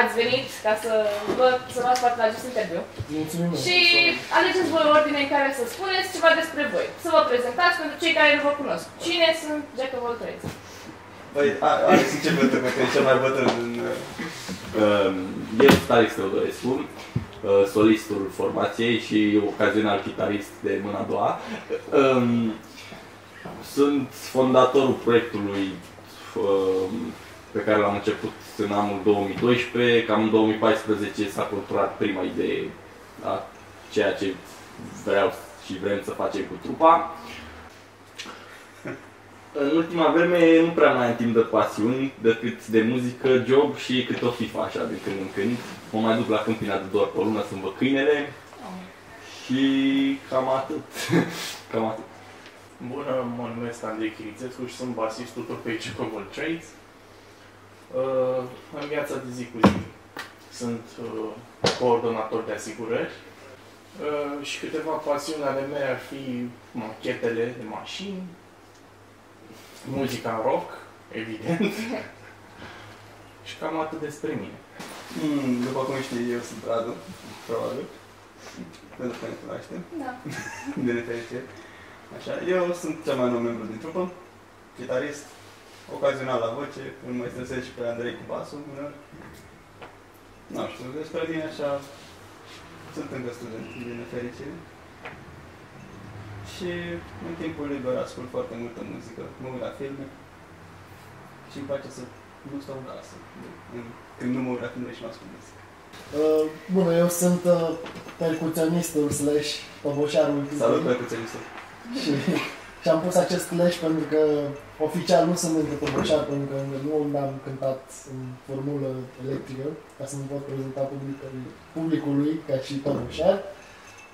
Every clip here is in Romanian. ați venit ca să luați parte la acest interviu. Mulțumim. Și alegeți voi ordine în care să spuneți ceva despre voi. Să vă prezentați pentru cei care nu vă cunosc. Cine sunt Jack of All Trades? Păi, Alex începe pentru că e cel mai bătrân din... Eu sunt Alex Teodorescu, solistul formației și ocazional chitarist de mâna a doua. Sunt fondatorul proiectului pe care l-am început în anul 2012, cam în 2014 s-a conturat prima idee a ceea ce vreau și vrem să facem cu trupa. În ultima vreme nu prea mai am timp de pasiuni decât de muzică, job și cât o FIFA așa de când în când. Mă mai duc la Câmpina de doar pe o lună să-mi văd câinele și cam atât. Cam atât. Bună, mă numesc Andrei Chirințescu și sunt basistul trupei Jack of All Trades. În viața de zi cu zi sunt coordonator de asigurări și câteva pasiuni ale mele ar fi machetele de mașini, muzica rock, evident, și cam atât despre mine. După cum știi, eu sunt Radu, probabil, pentru că ne cunoaște, da. De referire. Așa, eu sunt cel mai nou membru din trupă, chitarist, ocazional la voce, când mai străsesc și pe Andrei cu basul, nu știu, despre mine așa, sunt încă student, din nefericire. Și în timpul liber ascult foarte multă muzică, mă uit la filme și îmi place să nu stau acasă, când nu mă uit la filme și mă ascult muzică. Bună, eu sunt percuționistul slash toboșarul. Salut, percuționistul! Și am pus acest clash pentru că oficial nu sunt încă toboșar, pentru că nu am cântat în formulă electrică, ca să nu pot prezenta publicului ca și toboșar.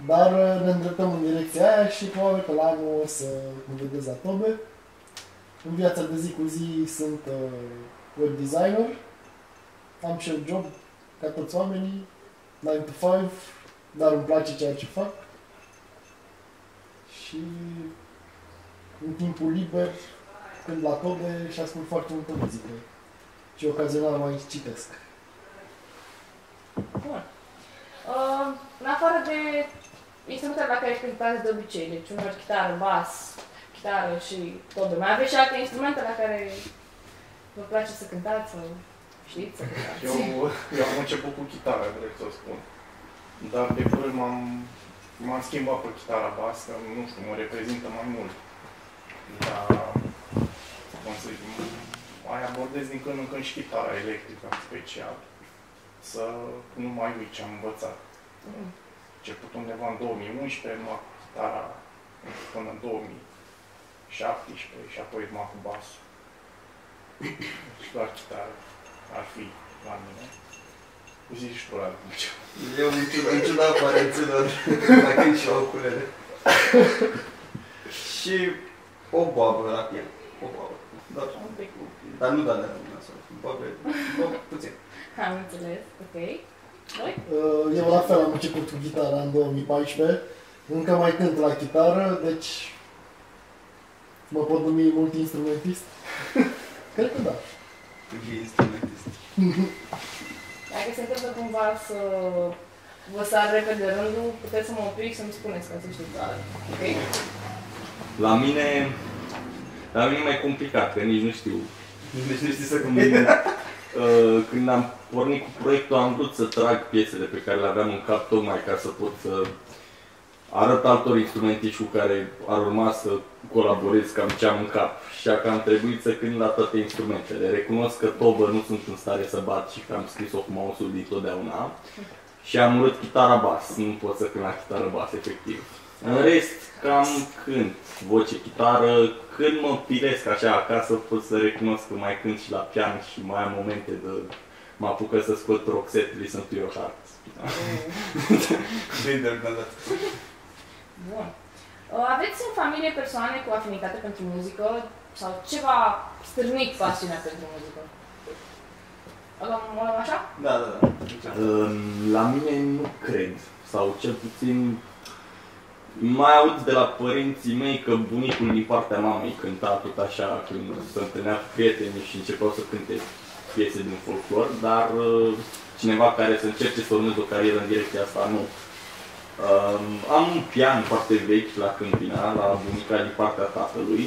Dar ne îndreptăm în direcția aia și probabil că la anul o să mă vedeți la tobe. În viața de zi cu zi sunt web designer, am și un job ca toți oamenii, 9 to 5, dar îmi place ceea ce fac. Și în timpul liber, când la tobe și ascult foarte multă muzică și ocazional mai citesc. În afară de instrumentele la care cântați de obicei, deci uneori chitară, bas, chitară și tobe, mai aveți și alte instrumente la care vă place să cântați sau știți să cântați? Eu am început cu chitară, drept să o spun, dar de curând m-am schimbat pe chitară bas, că nu știu, mă reprezintă mai mult. Dar, cum să zic, mai abordez din când în când și chitara electrică în special, să nu mai uit ce am învățat. Început undeva în 2011, m-a cu chitara până în 2017 și apoi m-a cu basul. Deci doar chitară ar fi la mine. Zici și tu la ceva. Eu în ciuda aparențelor, mai cânt și la oculele. Și o boabă la pian. O boabă. Dar nu da de la mine, sau boabă, puțin. Am înțeles, ok. Eu la fel am început cu chitara în 2014, încă mai cânt la chitară, deci mă pot numi multi-instrumentist? Cred că da. Multi-instrumentist. Dacă se întâmplă cumva să vă sar repede rândul, puteți să mă opriți să-mi spuneți ca să știți. Ok? La mine e mai complicat, că nici nu știu. Deci nu știu să combine. Când am pornit cu proiectul, am vrut să trag piesele pe care le aveam în cap, tocmai ca să pot să arăt altor instrumentiști cu care ar urma să colaborez cam ce am în cap. Și că am trebuit să cânt la toate instrumentele. Recunosc că tobă nu sunt în stare să bat și că am scris-o cu mouse-ul din totdeauna. Și am urât chitara bas, nu pot să cânt la chitara bas, efectiv. În rest, cam cânt voce, chitară, când mă pilesc așa acasă, pot să recunosc că mai cânt și la pian și mai am momente de... Mă apucă să scot roxet, listen to your heart. Bun. Aveți în familie persoane cu afinitate pentru muzică? Sau ceva stârnit pasiunea pentru muzică? O luăm așa? Da, da, da. La mine nu cred. Sau cel puțin... Mai aud de la părinții mei că bunicul din partea mamei cânta tot așa când se întâlnea cu prietenii și începeau să cânte piese din folclor, dar cineva care să încerce să urmeze o carieră în direcția asta, nu. Am un pian foarte vechi la Câmpina, la bunica din partea tatălui,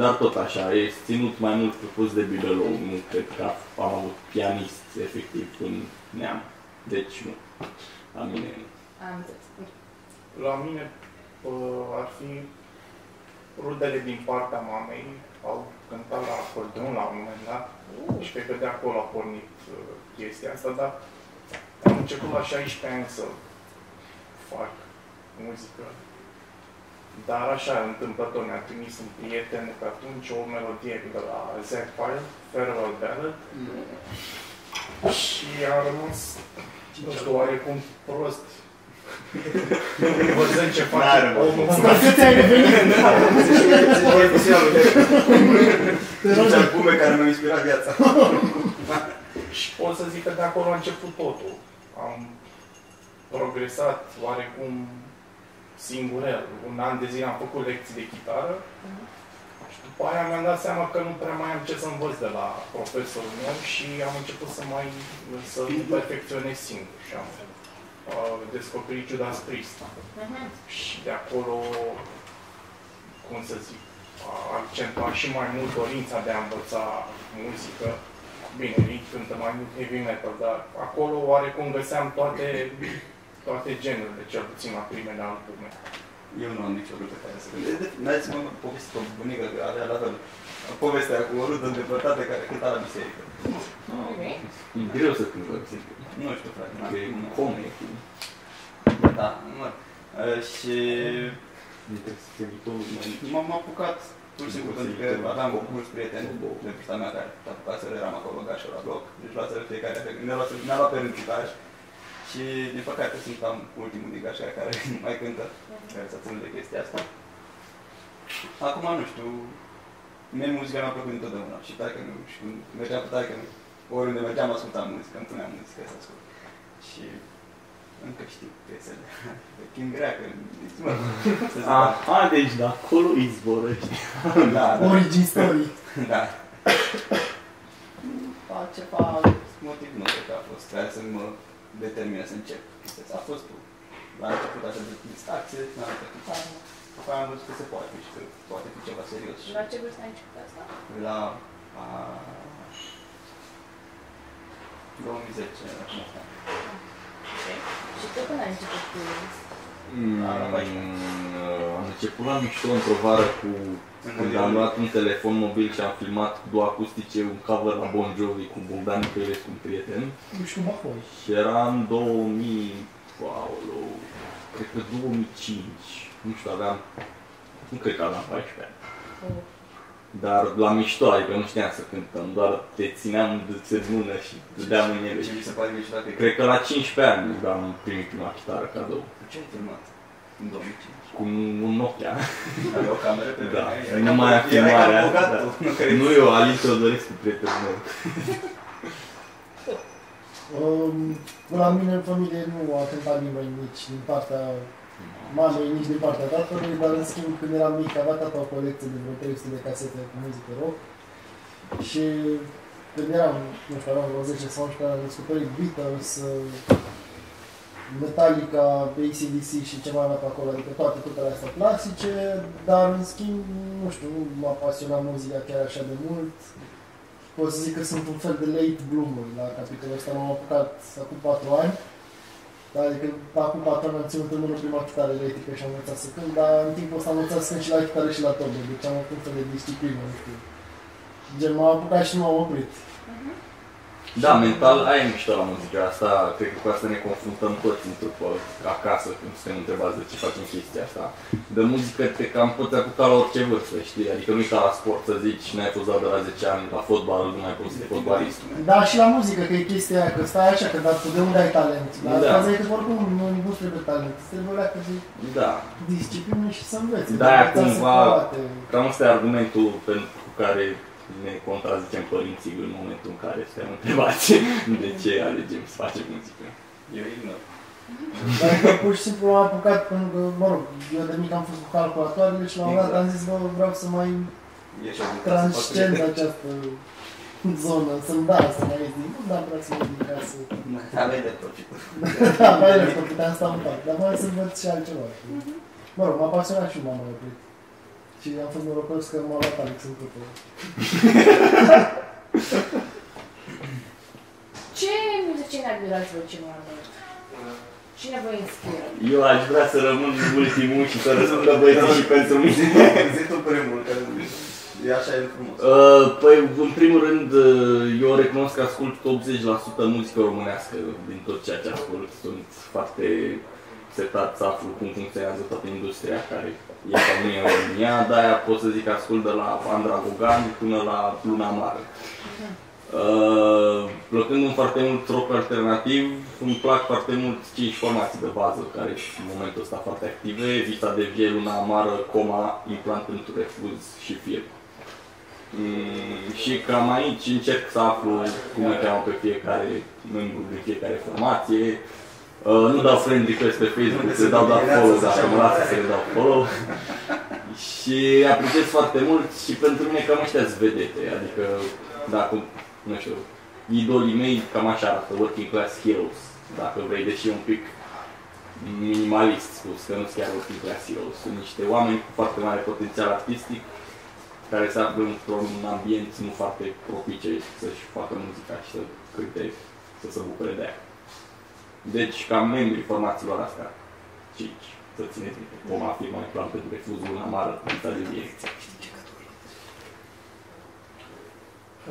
dar tot așa, e ținut mai mult propus de bibelow, nu cred că am avut pianist efectiv în neam. Deci nu, la mine nu. La mine ar fi rudele din partea mamei, au cântat la acordeon la un moment dat și cred că de acolo a pornit chestia asta, dar am început la 16 ani să fac muzică. Dar așa, întâmplător, ne-a trimis un prieten pe atunci o melodie de la Zach Pyle, Feral Ballet, și a rămas, nu știu, oarecum prost. Văzând ce face omul. Cinci albume care mi-au inspirat viața. Și pot să zic că de acolo a început totul. Am progresat oarecum singurel. Un an de zi am făcut lecții de chitară și după aia mi-am dat seama că nu prea mai am ce să învăț de la profesorul meu și am început să îmi perfecționez singur. Și am descoperit Judas Priest. Și de acolo, cum să zic, a accentuat și mai mult dorința de a învăța muzică. Bine, Rick cântă mai mult heavy metal, dar acolo oarecum găseam toate genurile, cel puțin la primele albume. Eu nu am nicio rudă care să gândește. N-ați mă povestit o bunică care avea la fel. Povestea cu o rudă îndepărtată care cânta la biserică. E greu să cântă la biserică. Nu știu, frate, că e un om, e cu... Da, mă. Și... M-am apucat, pur și simplu, pentru că aveam o mulți prieteni de vârsta mea care apucaseră, eram acolo lăgașă la bloc, deci luaseră fiecare, ne-a luat pe rând chitaș. Și, din păcate, sunt cam ultimul din gașa care mai cântă, care s-a ținut de chestia asta. Acum, nu știu, mie muzica mi-a plăcut întotdeauna și taică-miu, și când mergeam pe taică-miu, oriunde mergeam, ascultam muzică, îmi puneam muzică să ascult. Și încă știu piesele, de King Greacă, mă, să zic. Aha, deci de acolo îi zborăști. Da, da. Origin story. Da. Ceva motiv nu cred că a fost, care să mă... determină să încep. A fost tu. La început așa de distracție, n-am trecut anul, după aia am văzut că se poate și că poate fi ceva serios. La ce vârstă ai început asta? La... 2010, așa. Și tu când ai început cu Luis? Am început la mișto într-o vară cu... Când am luat un telefon mobil și am filmat două acustice, un cover la Bon Jovi cu Bogdan Niculescu, un prieten. Și era în 2005, nu știu, aveam, nu cred că aveam 14 ani. Dar la mișto, adică nu știam să cântăm, doar te țineam de mână și dădeam în ele. Ce mi se pare mișto? Cred că la 15 ani am primit prima chitară cadou. Ce ai filmat? În 2005? Cu un Nokia. Avea o cameră pe vremea aia. Nu mai avea filmarea asta. Nu eu, Alex Teodorescu, prietenul meu. La mine, în familie, nu a cântat nimeni nici din partea mamei, nici din partea tatălui, dar în schimb, când eram mic, avea tata o colecție de vreo 300 de casete cu muzică rock. Și când eram, nu știu, aveam vreo 10 sau 11 ani, am descoperit Beatles, Metallica, AC/DC și ce mai avea acolo, adică toate câtele astea clasice, dar în schimb, nu știu, nu m-a pasionat muzica chiar așa de mult. Pot să zic că sunt un fel de late bloomer la capitolul ăsta, m-am apucat acum 4 ani, dar adică acum 4 ani am ținut în mână prima chitară electrică și am învățat să cânt, dar în timpul ăsta am învățat să cânt și la chitară și la tobe, deci am avut un fel de disciplină, nu știu. Gen, m-am apucat și nu am oprit. Da, mental, aia e mișto la muzica asta, cred că cu asta ne confruntăm toți într-o acasă, când suntem întrebați de ce facem chestia asta. De muzică te cam poți apuca la orice vârstă, știi? Adică nu-i ca la sport să zici, n-ai fost de la 10 ani, la fotbal, nu mai poți să fii fotbalist. Da, și la muzică, că e chestia aia, că stai așa, că dar tu de unde ai talent? Dar da. Asta zic că oricum nu trebuie talent, trebuie leacă de disciplină și să înveți. Da, aia cumva, cam ăsta e argumentul pentru care ne contrazicem părinții în momentul în care suntem întrebați de ce alegem să facem muzică. Eu ignor. Dar că pur și simplu m-am apucat pentru că, mă rog, eu de mic am fost cu calculatoarele și la un moment dat am zis, bă, vreau să mai transcend această în zonă, să-mi dau să mai ies din nu, dar vreau să ies din casă. Aveai de tot ce puteam. Da, aveai de tot, puteam sta în parc, dar mai să văd și altceva. Mă rog, m-a pasionat și m-am oprit. Și am fost norocos că m-a luat Alex în cupă. Ce muzicieni admirați vă ce m-a luat? Cine vă inspiră? Eu aș vrea să rămân ultimul și să răspundă băieții și pentru mine. Zic-o primul, că e așa e frumos. Păi, în primul rând, eu recunosc că ascult 80% muzică românească din tot ceea ce ascult. Sunt foarte setat să aflu cum funcționează toată industria care e ca mine în România. De-aia pot să zic ascult de la Andra Gogan până la Luna Amară. Plăcându-mi foarte mult rock alternativ, îmi plac foarte mult 5 formații de bază, care sunt în momentul ăsta foarte active. Vița de Vie, Luna Amară, Coma, Implant pentru Refuz și Fieb. Și cam aici încerc să aflu cum îi cheamă pe fiecare membru din fiecare formație. Nu dau friend request pe Facebook, se dau doar follow, dar mă lasă să le dau follow. Și apreciez foarte mult și pentru mine cam ăștia-s vedete, adică dacă nu știu, idolii mei cam așa arată, working class heroes, dacă vrei, deși un pic minimalist spus, că nu-s chiar working class heroes. Sunt niște oameni cu foarte mare potențial artistic, care se află într-un ambient nu foarte propice să-și facă muzica și să cânte, să se bucure de aia. Deci, cam membrii formațiilor astea, 5, să țineți minte, vom afirma mai clar pentru refuzul în amară, Vița de Vie.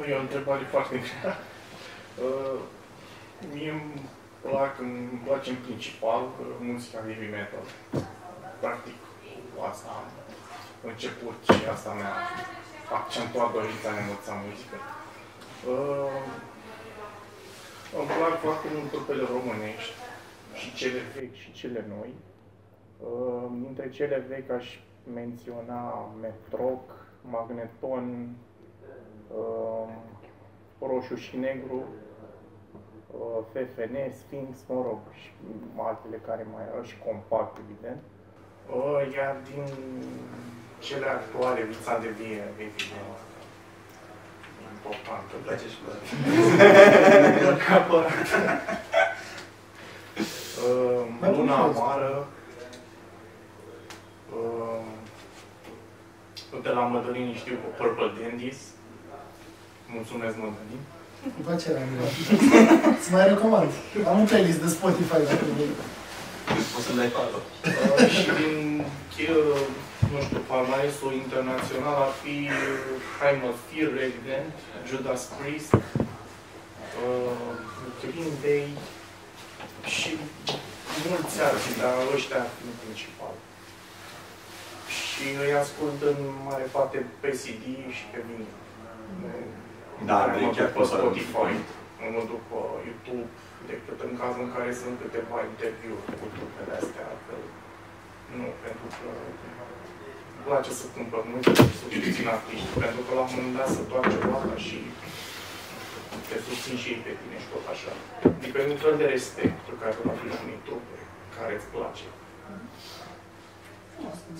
E o întrebare foarte grea. Mie îmi place în principal muzica heavy metal. Practic, asta am început și asta mi-a accentuat dorința de a învăța muzică. Îmi plac foarte mult trupele românești, și cele vechi și cele noi. Dintre cele vechi aș menționa METROC, MAGNETON, Roșu și Negru, FFN, Sphinx, mă rog, și altele care mai au, și Compact, evident. Iar din cele actuale, Vița de Vie, evident. Important. Îmi place și mă rog. Luna Amară, de la Mădălin știu cu Purple Dandies. Mulțumesc, Mădălin. Îmi place la mine. Îți mai recomand. Am un playlist de Spotify dacă vrei. Poți să-mi dai follow. Și din, nu știu, palmaresul internațional ar fi Fear, evident, Judas Priest, Day și mulți alții, dar ăștia în principal. Și îi ascult în mare parte pe CD și pe vinil. Da, chiar pe Spotify, mă duc pe YouTube, decât în cazul în care sunt câteva interviuri cu trupele astea, că nu, pentru că îmi place să cumpăr muzică și să susțin artiști, pentru că la un moment dat se toarce roata și te susțin și ei pe tine și tot așa. Adică e un fel de respect pe care îl afli unei trupe care îți place.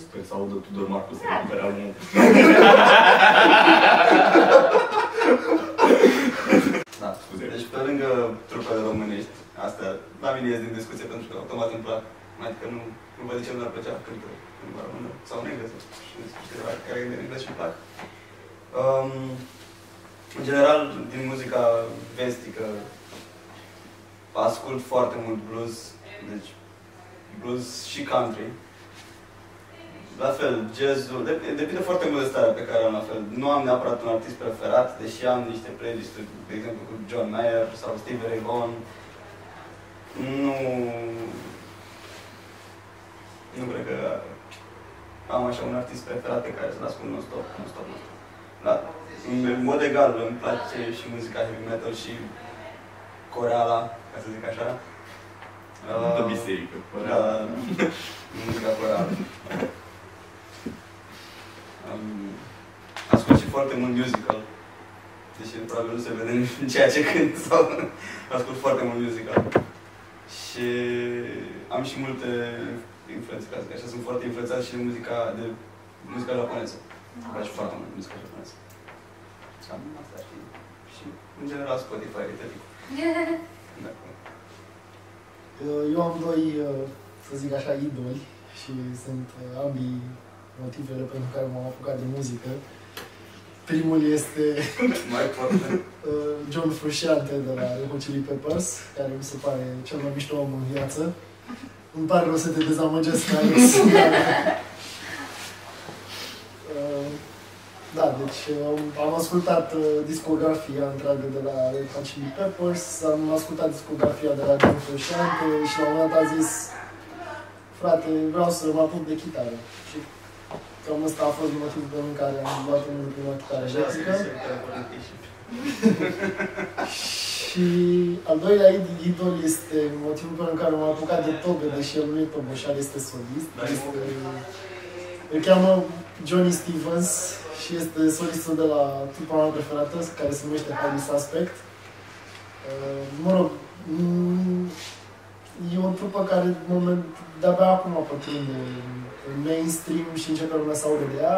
Sper să audă Tudor Marcu să recuperea mult. Da, scuze. Deci pe lângă trupele românești, astea, la mine ies din discuție pentru că automat îmi plac. Adică nu vă zicem, mi-ar plăcea cântă în română sau în engleză, care e în engleză și-mi plac. În general, din muzica vestică, ascult foarte mult blues, deci blues și country. La fel, jazzul, depinde foarte mult de starea pe care am, la fel. Nu am neapărat un artist preferat, deși am niște playlist-uri, de exemplu, cu John Mayer sau Stevie Ray Vaughan. Nu cred că am așa un artist preferat pe care să-l ascult non-stop, Da. În mod egal, îmi place și muzica heavy metal și coreala, ca să zic așa. Multă biserică, coreala. Da, muzica coreală. Ascult și foarte mult musical, deși probabil nu se vede în ceea ce cânt, sau ascult foarte mult musical. Și am și multe influențe, ca să zic așa, sunt foarte influențat și de muzica japoneză. Îmi place foarte mult muzica japoneză. Asta ar fi. și, în general, Spotify, te zic. Da. Eu am doi, să zic așa, idoli și sunt ambii motivele pentru care m-am apucat de muzică. Primul este John Frusciante de la Red Hot Chili Peppers, care mi se pare cel mai mișto om în viață. Îmi pare rău să te dezamăgesc, Alex. Da, deci am ascultat discografia întreagă de la Red Hot Chili Peppers, am ascultat discografia de la John Frusciante și la un moment dat a zis: frate, vreau să mă apuc de chitară. Și cam ăsta a fost motivul pentru care am luat unul de prima chitară electrică. Și al doilea idol este motivul pentru care m-am apucat de tobă, deși el nu e toboșar, este solist. Îl cheamă Johnny Stevens și este solistul de la trupa mea preferată, care se numește Highly Suspect. Mă rog, e o trupă care de-abia acum pătrunde în mainstream și începe lumea să audă de ea.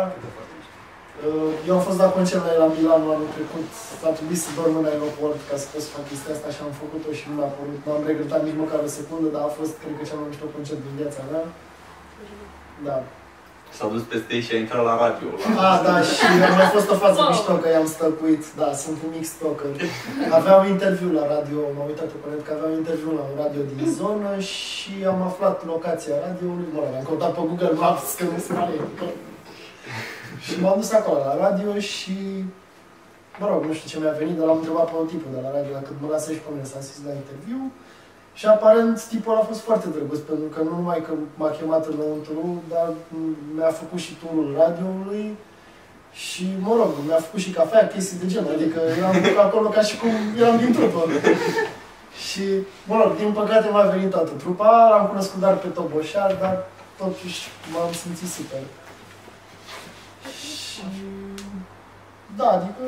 Eu am fost la concert la Milan anul trecut, a trebuit să dorm în aeroport ca să pot să fac chestia asta și am făcut-o și nu mi-a părut. N-am regretat nici măcar o secundă, dar a fost, cred că, cel mai mișto concert din viața mea. Da. S-a dus peste ei și a intrat la radio. Da, și a mai fost o fază mișto, că i-am stăcuit. Da, sunt un mic stalker. Aveam interviu la radio, m-am uitat pe net, că aveam interviu la un radio din zonă și am aflat locația radioului. Mă, am căutat pe Google Maps, că nu se pare. Și m-am dus acolo la radio și, mă rog, nu știu ce mi-a venit, dar l-am întrebat pe un tipul de la radio, dacă mă lasă și pe mine să asist la interviu. Și aparent tipul a fost foarte drăguț, pentru că nu numai că m-a chemat înăuntru, dar mi-a făcut și turul radioului și, mă rog, mi-a făcut și cafea, chestii de genul, adică eram acolo ca și cum eram din trupă. Și, mă rog, din păcate m-a venit toată trupa, l-am cunoscut doar pe toboșar, dar totuși m-am simțit super. Și, da, adică,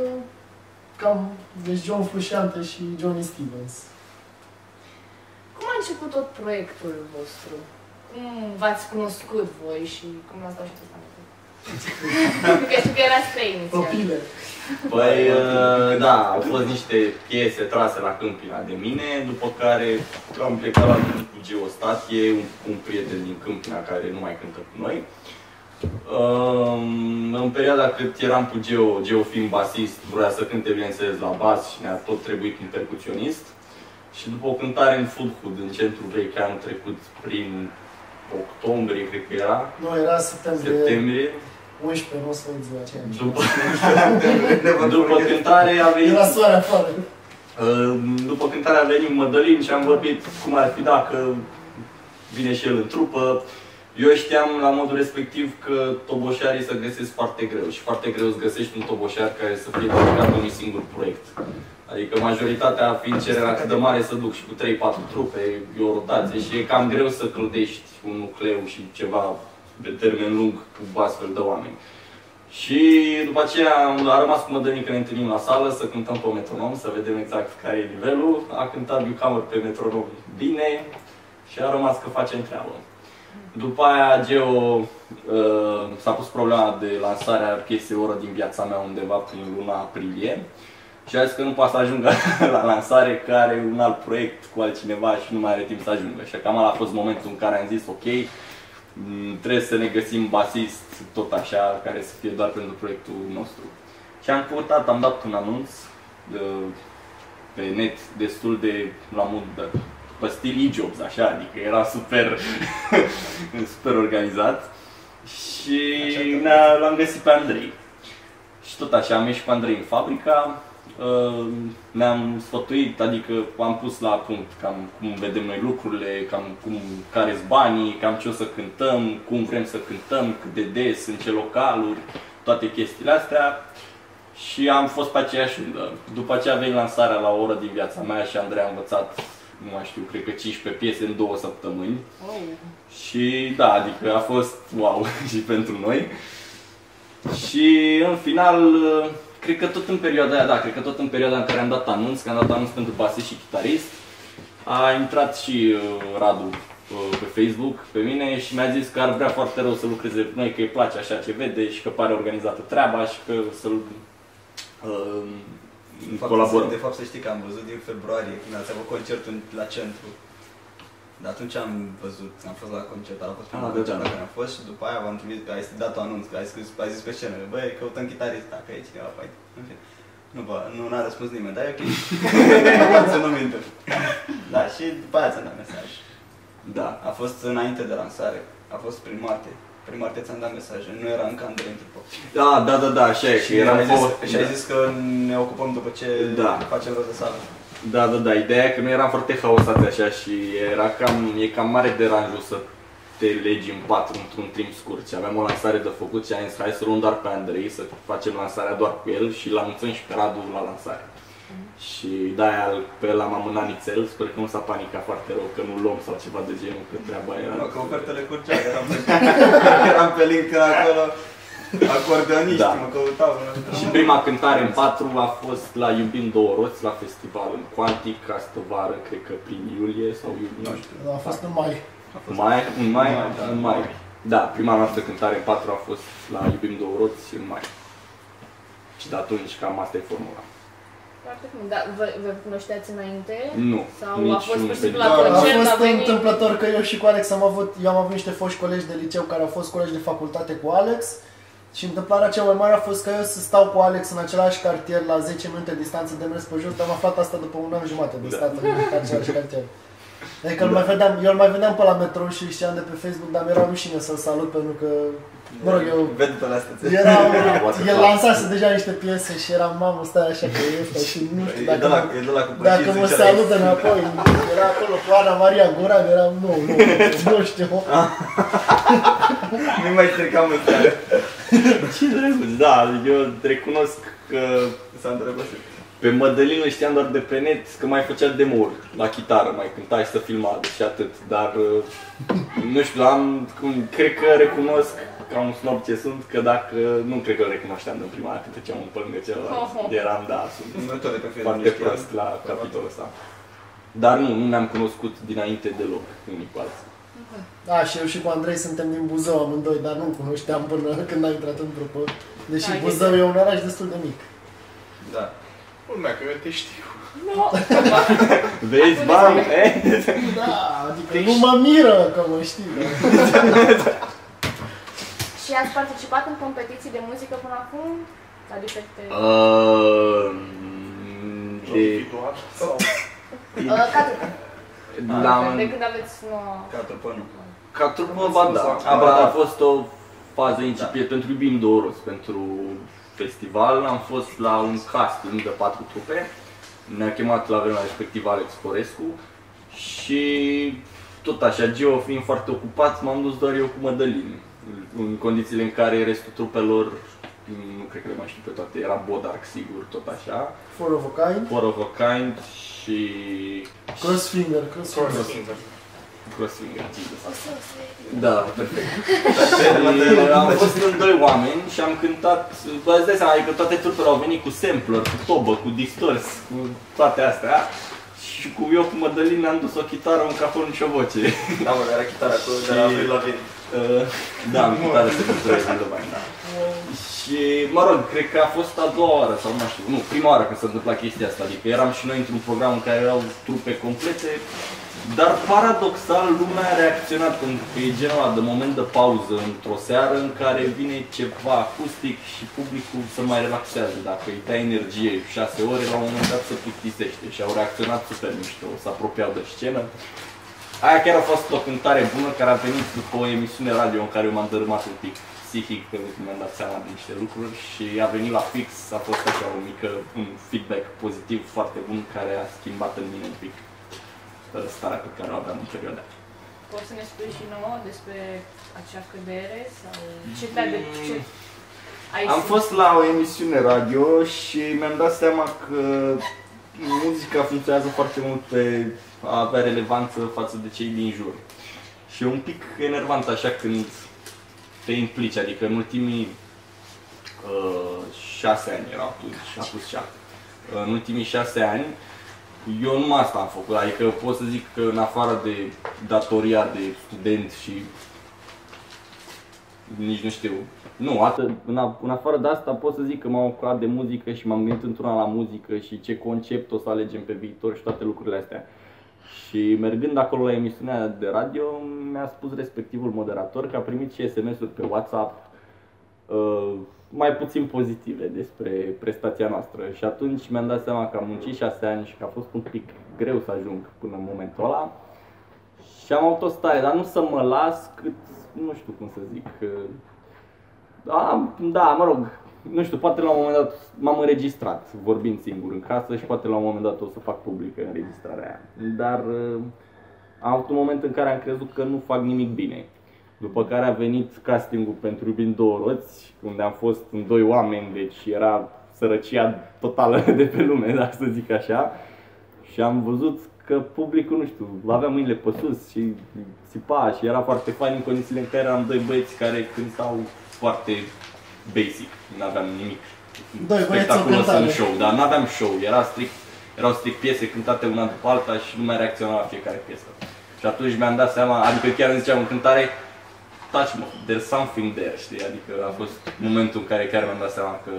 cam, deci John Frusciante și Johnny Stevens. Cum a început tot proiectul vostru? Cum v-ați cunoscut voi și cum l-ați dat și tot aminte? Pentru că știu că erați trei inițial. Păi, da, au fost niște piese trase la Câmpina de mine, după care am plecat la lucru cu Geostatie, un prieten din Câmpina care nu mai cântă cu noi. În perioada când eram cu Geo fiind basist, vroia să cânte, bineînțeles, la bas și ne-a tot trebuit un percuționist. Și după o cântare în Food Hood, în centrul vechi, anul trecut, prin octombrie, cred că era. Nu, era septembrie. 11, nu o să văd ziua aceea. După cântare a venit... Era soare afară. După cântare a venit Mădălin și am vorbit cum ar fi dacă vine și el în trupă. Eu știam la modul respectiv că toboșarii se găsesc foarte greu. Și foarte greu îți găsești un toboșar care să fie dedicat unui singur proiect. Adică majoritatea fiind cererea cât de mare să duc și cu 3-4 trupe, e o rotație și e cam greu să clădești un nucleu și ceva pe termen lung cu astfel de oameni. Și după aceea a rămas cu Mădălin că ne întâlnim la sală, să cântăm pe metronom, să vedem exact care e nivelul. A cântat Newcomer pe metronom bine și a rămas că facem treabă. După aia Geo s-a pus problema de lansarea piesei Oră din viața mea undeva prin luna aprilie. Și a zis că nu poate să ajungă la lansare, că are un alt proiect cu altcineva și nu mai are timp să ajungă. Și cam ăla a fost momentul în care am zis, ok, trebuie să ne găsim basist, tot așa, care să fie doar pentru proiectul nostru. Și am căutat, am dat un anunț pe net, destul de la modul pe stil jobs, așa, adică era super, super organizat. Și l-am găsit pe Andrei. Și tot așa, am ieșit pe Andrei în fabrica. Ne-am sfătuit, adică am pus la punct cam cum vedem noi lucrurile, cam care-s banii, cam ce o să cântăm, cum vrem să cântăm, cât de des, în ce localuri, toate chestiile astea. Și am fost pe aceeași undă. După aceea a venit lansarea la O oră din viața mea și Andrei a învățat, nu mai știu, cred că 15 piese în 2 săptămâni. Și da, adică a fost wow și pentru noi. Și în final, cred că tot în perioada aia, da, cred că tot în perioada în care am dat anunț, că am dat anunț pentru basist și chitarist, a intrat și Radu pe Facebook, pe mine și mi-a zis că ar vrea foarte rău să lucreze cu noi, că îi place așa ce vede și că pare organizată treaba și că să colaborăm. De fapt, să știi că am văzut din februarie, când ați avut concertul la centru. De atunci am văzut, am fost la concert, a fost primul concert la care am fost și după aia v-am trimis, ai dat un anunț, că ai zis pe scenă, băi, căutăm chitarista, că e cineva, pai, în fine. Nu a răspuns nimeni, dar e ok, să nu minte. Da, și după aia ți-am dat mesaj. Da, a fost înainte de lansare, a fost prin martie. Prin martie ți-am dat mesaje, nu era încă Andrei Chirințescu. Da, așa e, și ai zis că ne ocupăm după ce facem rost de sală. Da, ideea e că nu eram foarte haosați așa și era cam mare deranjul să te legi în patru într-un timp scurt. Și aveam o lansare de făcut și am zis, hai să luăm doar pe Andrei, să facem lansarea doar cu el și lanțăm și pe Radu la lansare. Și de-aia pe el am amânat nițel, sper că nu s-a panicat foarte rău, că nu luăm sau ceva de genul, că treaba era... Nu, că ofertele curgeau, eram pe LinkedIn acolo, acordeoniști, mă căutau. Și prima cântare în patru a fost la Iubim Două Roți, la festival în Quantic, astăvară, cred că prin iulie sau iunie. Nu știu. A fost în mai. În mai. Da, prima noastră cântare în patru a fost la Iubim Două Roți în mai. Și de atunci cam asta e formula. Dar vă cunoșteați înainte? Nu. Sau a fost posibil la concert? A fost întâmplător că eu și cu Alex am avut niște foști colegi de liceu care au fost colegi de facultate cu Alex și întâmplarea cea mai mare a fost că eu să stau cu Alex în același cartier la 10 minute distanță de mers pe jos, dar am aflat asta după 1 an și jumătate de stat în același cartier. Adică eu îl mai vedeam pe la metrou și știam de pe Facebook, dar mi-era rușine să-l salut pentru că... Mă rog, eu el lansase deja niște piese și eram, mamă, stai așa că e ăsta și nu știu dacă mă salută înapoi, era acolo cu Ana Maria Goran, eram, nu știu. Nu mai trecam în seara. Ce drăguț, da, eu recunosc că s-a îndrăgostit. Pe Mădălin îl știam doar de pe net, că mai făcea demo-uri la chitară, mai cânta și să filma și atât, dar nu știu, cred că recunosc ca un snob ce sunt, că dacă nu cred că îl recunoșteam de prima dată, treceam un pălângă celălalt, eram, sunt foarte prost la capitolul ăsta. Dar nu ne-am cunoscut dinainte deloc, unii cu alții. Da, și eu și cu Andrei suntem din Buzău amândoi, dar nu cunoșteam până când am intrat în trupă, deși Buzău e un oraș destul de mic. Da. Urmea că eu te știu. No. Vezi, bam, da, adică nu mă miră că mă știi. Și ați participat în competiții de muzică până acum? Adică te... De când aveți ca trupă, nu. Ca trupă, da. A fost o fază incipientă pentru Iubim Două Roți, pentru festival. Am fost la un casting de 4 trupe. Ne-a chemat la vremea respectivă Alex Teodorescu și tot așa, Geo fiind foarte ocupat, m-am dus doar eu cu Mădălin. În condițiile în care restul trupelor, nu cred că le mai știu pe toate, era Bodarc, sigur, tot așa. For of a Kind și... Crossfinger. Da, perfect. Am fost în 2 oameni și am cântat, v-ați dat seama, adică toate trupele au venit cu sampler, cu tobă, cu distors, cu toate astea. Și cu eu, cu Mădălin, am dus o chitară, un cafon și o voce. Da, mă, era chitară acolo, de la Vril la Vril. Da, am chitară să culturezi în domani, da. Și, mă rog, cred că a fost a 2-a oară sau nu știu, nu, prima oară când s-a întâmplat chestia asta. Adică eram și noi într-un program în care erau trupe complete. Dar paradoxal lumea a reacționat, pentru că e genul ăla de moment de pauză într-o seară în care vine ceva acustic și publicul se mai relaxează. Dacă îi dai energie 6 ore, la un moment dat se plictisește și au reacționat super mișto, se apropiau de scenă. Aia chiar a fost o cântare bună care a venit după o emisiune radio în care eu m-am dărâmat un pic psihic, pentru că mi-am dat seama de niște lucruri și a venit la fix, a fost așa un feedback pozitiv foarte bun care a schimbat în mine un pic starea pe care o aveam în perioada. Poți să ne spui și nouă despre acea cădere? Sau ce ai simțit? Am fost la o emisiune radio și mi-am dat seama că muzica funcționează foarte mult pe a avea relevanță față de cei din jur. Și e un pic enervant așa când te implici, adică în ultimii 6 ani erau atunci, a fost 7. În ultimii 6 ani eu numai asta am făcut, adică pot să zic că în afară de datoria de student și nici nu știu. Nu, atât, în afară de asta pot să zic că m-am ocupat de muzică și m-am gândit într-una la muzică și ce concept o să alegem pe viitor și toate lucrurile astea. Și mergând acolo la emisiunea de radio, mi-a spus respectivul moderator că a primit și SMS-uri pe WhatsApp mai puțin pozitive despre prestația noastră. Și atunci mi-am dat seama că am muncit 6 ani și că a fost un pic greu să ajung până în momentul ăla. Și am avut o stare, dar nu să mă las cât, nu știu cum să zic, da, mă rog, nu știu, poate la un moment dat m-am înregistrat vorbind singur în casă și poate la un moment dat o să fac publică înregistrarea aia. Dar am avut un moment în care am crezut că nu fac nimic bine. După care a venit castingul pentru Iubim Două Roți, unde am fost în 2 oameni, deci era sărăcia totală de pe lume, dacă să zic așa. Și am văzut că publicul, nu știu, avea mâinile pe sus și țipa și era foarte fain în condițiile în care eram 2 băieți care cântau foarte basic, nu aveam nimic spectaculos în show, dar nu aveam show, erau strict piese cântate una după alta și nu mai reacționam la fiecare piesă. Și atunci mi-am dat seama, adică chiar îmi ziceam în cântare, touch me, there's something there, știi? Adică a fost momentul în care chiar mi-am dat seama că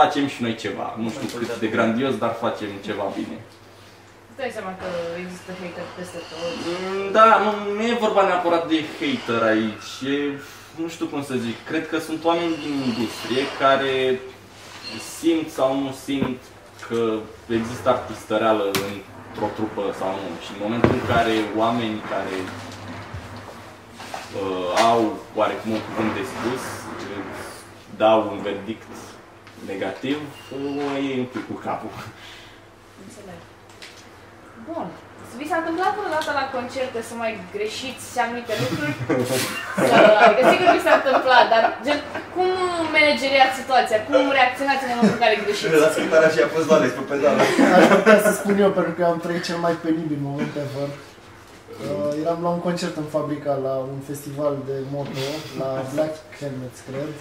facem și noi ceva, nu știu cât de grandios, dar facem ceva bine. Îți dai seama că există hater peste tot? Da, nu e vorba neapărat de hater aici, nu știu cum să zic, cred că sunt oameni din industrie care simt sau nu simt că există artistă reală într-o trupă sau nu. Și în momentul în care oameni care au oarecum un cuvânt de spus dau un verdict negativ, ei un pic cu capul. Înțeleg. Bun. Vi s-a întâmplat vreodată la concerte să mai greșiți anumite lucruri? Adică sigur vi s-a întâmplat, dar gen, cum manageriați situația? Cum reacționați în momentul în care greșiți? Las cântarea și a fost la despre pedală. Aș putea să spun eu, pentru că am trăit cel mai penibil moment ever. Eram la un concert în Fabrica, la un festival de moto, la Black Helmets, cred.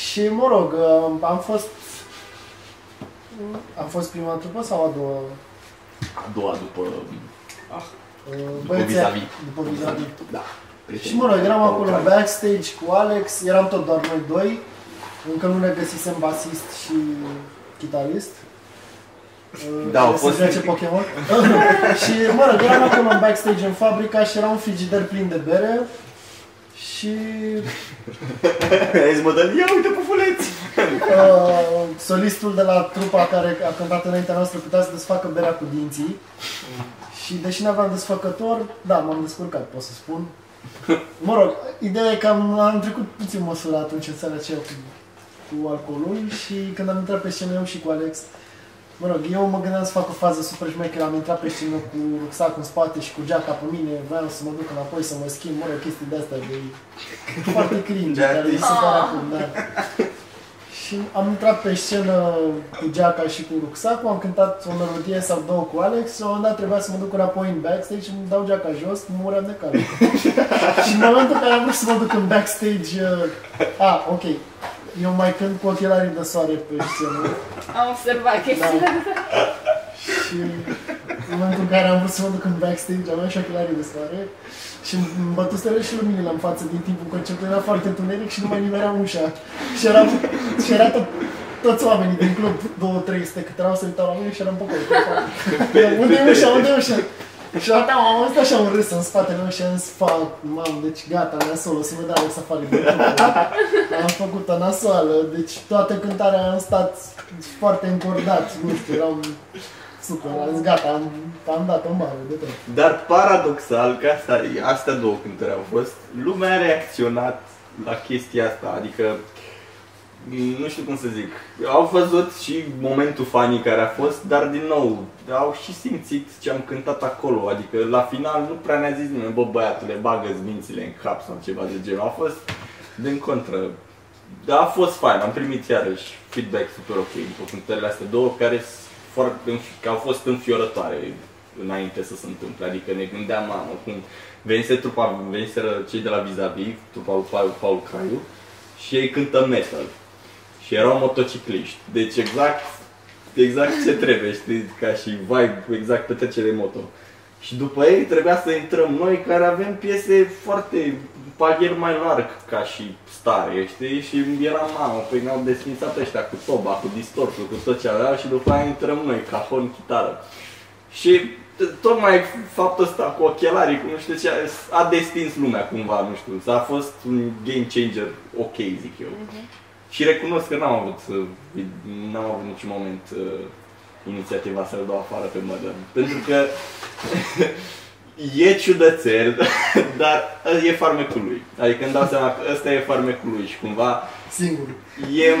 Și mă rog, am fost prima trupă sau a doua? A doua după Vis-a-Vis. Da. Și mă rog, eram acolo în backstage cu Alex, eram tot doar noi doi. Încă nu ne găsisem basist și chitarist. Da, au fost ce Pokémon. Și mă rog, eram acolo în backstage în Fabrica și era un frigider plin de bere. Și... Ai zis, Mădălin, ia uite pufuleți! Solistul de la trupa care a cântat înaintea noastră putea să desfacă berea cu dinții. Și deși n-aveam desfăcător, da, m-am descurcat, pot să spun. Mă rog, ideea e că am trecut puțin măsura atunci în seara aceea cu alcoolul. Și când am intrat pe scenă eu și cu Alex, mă rog, eu mă gândeam să fac o fază super șmecheră, am intrat pe scenă cu rucsacul în spate și cu geaca pe mine, vreau să mă duc înapoi să mă schimb, mă rog, chestii de-astea de... foarte cringe, care mi se pare acum, da. Și am intrat pe scenă cu geaca și cu rucsacul, am cântat o melodie sau două cu Alex și la un moment dat trebuia să mă duc înapoi în backstage și îmi dau geaca jos, mă muream de cald. Și în momentul în care am vrut să mă duc în backstage, ok. Eu mai cânt cu ochelarii de soare pe scenă. Am observat chestia. Da. Și în momentul în care am vrut să mă duc în backstage, aveam și ochelarii de soare. Și îmi bătu stele și luminile în față din timpul concertului, era foarte tuneric și nu mai nimeream ușa. Și era toți oamenii din club, 2-300, cât erau să uitau la mine și eram pe acolo. Unde e ușa? Unde e ușa? Și la teamă am auzit așa un râs în spatele meu și am zis, fac, mamă, deci gata, nasoală, să mă dea Alex afară de tot. Am făcut-o nasoală, deci toată cântarea am stat foarte încordat, nu știu, eram super, am zis, gata, am dat-o în bară de tot. Dar paradoxal că astea două cântări au fost, lumea a reacționat la chestia asta, adică, nu știu cum să zic, au văzut și momentul funny care a fost, dar din nou, au și simțit ce am cântat acolo, adică la final nu prea ne-a zis nimeni, bă băiatule, bagă-ți mințile în cap sau ceva de genul, a fost din contră, dar a fost fain, am primit iarăși feedback super ok după cântările astea două care au fost înfiorătoare înainte să se întâmple, adică ne gândeam, mamă, cum veniseră cei de la Vis-a-Vis, trupa lui Paul Caiu și ei cântă metal. Și erau motocicliști, deci exact ce trebuie, știi, ca și vibe, exact petrecere moto. Și după ei trebuia să intrăm noi, care avem piese foarte pagher mai larg ca și stare, știi? Și eram mamă, păi ne-au desfințat ăștia cu toba, cu distortul, cu tot ce avea și după aia intrăm noi, cahon, chitară. Și tocmai faptul ăsta cu ochelarii, cu nu știu ce, a destins lumea cumva, nu știu, a fost un game changer ok, zic eu. Și recunosc că n-am avut niciun moment inițiativa să-l dau afară pe Mădălin. Pentru că e ciudățel, dar e farmecul lui. Adică îmi dau seama că ăsta e farmecul lui și cumva singur. E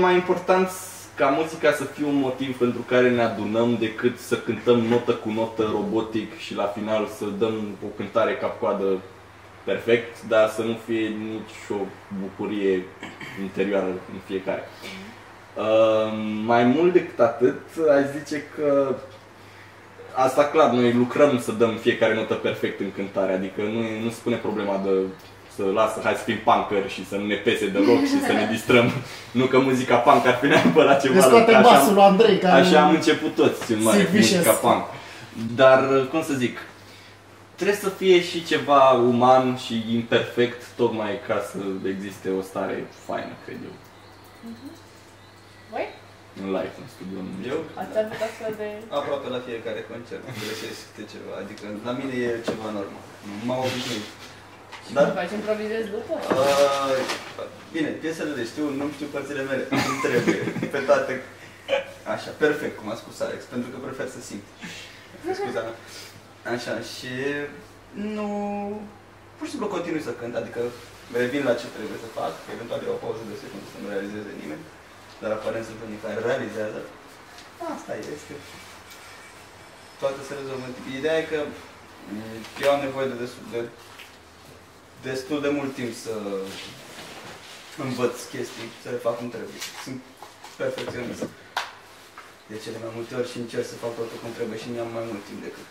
mai important ca muzica să fie un motiv pentru care ne adunăm decât să cântăm notă cu notă robotic și la final să dăm o cântare cap-coadă perfect, dar să nu fie nicio bucurie interioară în fiecare. Mai mult decât atât, aș zice că asta clar, noi lucrăm să dăm fiecare notă perfect în cântare, adică nu se pune problema de să lasă, hai să fim punker și să nu ne pese de loc și să ne distrăm. Nu că muzica punk ar fi neapărat ceva rău, că așa am început toți în mare cu muzica punk. Dar, cum să zic, trebuie să fie și ceva uman și imperfect, tocmai ca să existe o stare faină, cred eu. Voi? În live, în studio, eu? Ați avut astfel de... Aproape la fiecare concert, găsesc câte ceva, adică la mine e ceva normal, m-am obișnuit. Și cum faci, improvizezi după? Bine, piesele le știu, nu știu părțile mele, îmi trebuie, pe toate... Așa, perfect, cum a spus Alex, pentru că prefer să simt. Scuza-mă. Așa, și... nu... Pur și simplu continui să cânt, adică revin la ce trebuie să fac, că eventual e o pauză de secundă să nu realizeze nimeni. Dar aparent sunt unii care realizează, asta este, toate se rezolvă. Ideea e că eu am nevoie de destul de mult timp să învăț chestii, să le fac cum trebuie. Sunt perfecționist de cele mai multe ori și încerc să fac totul cum trebuie și mi-am mai mult timp decât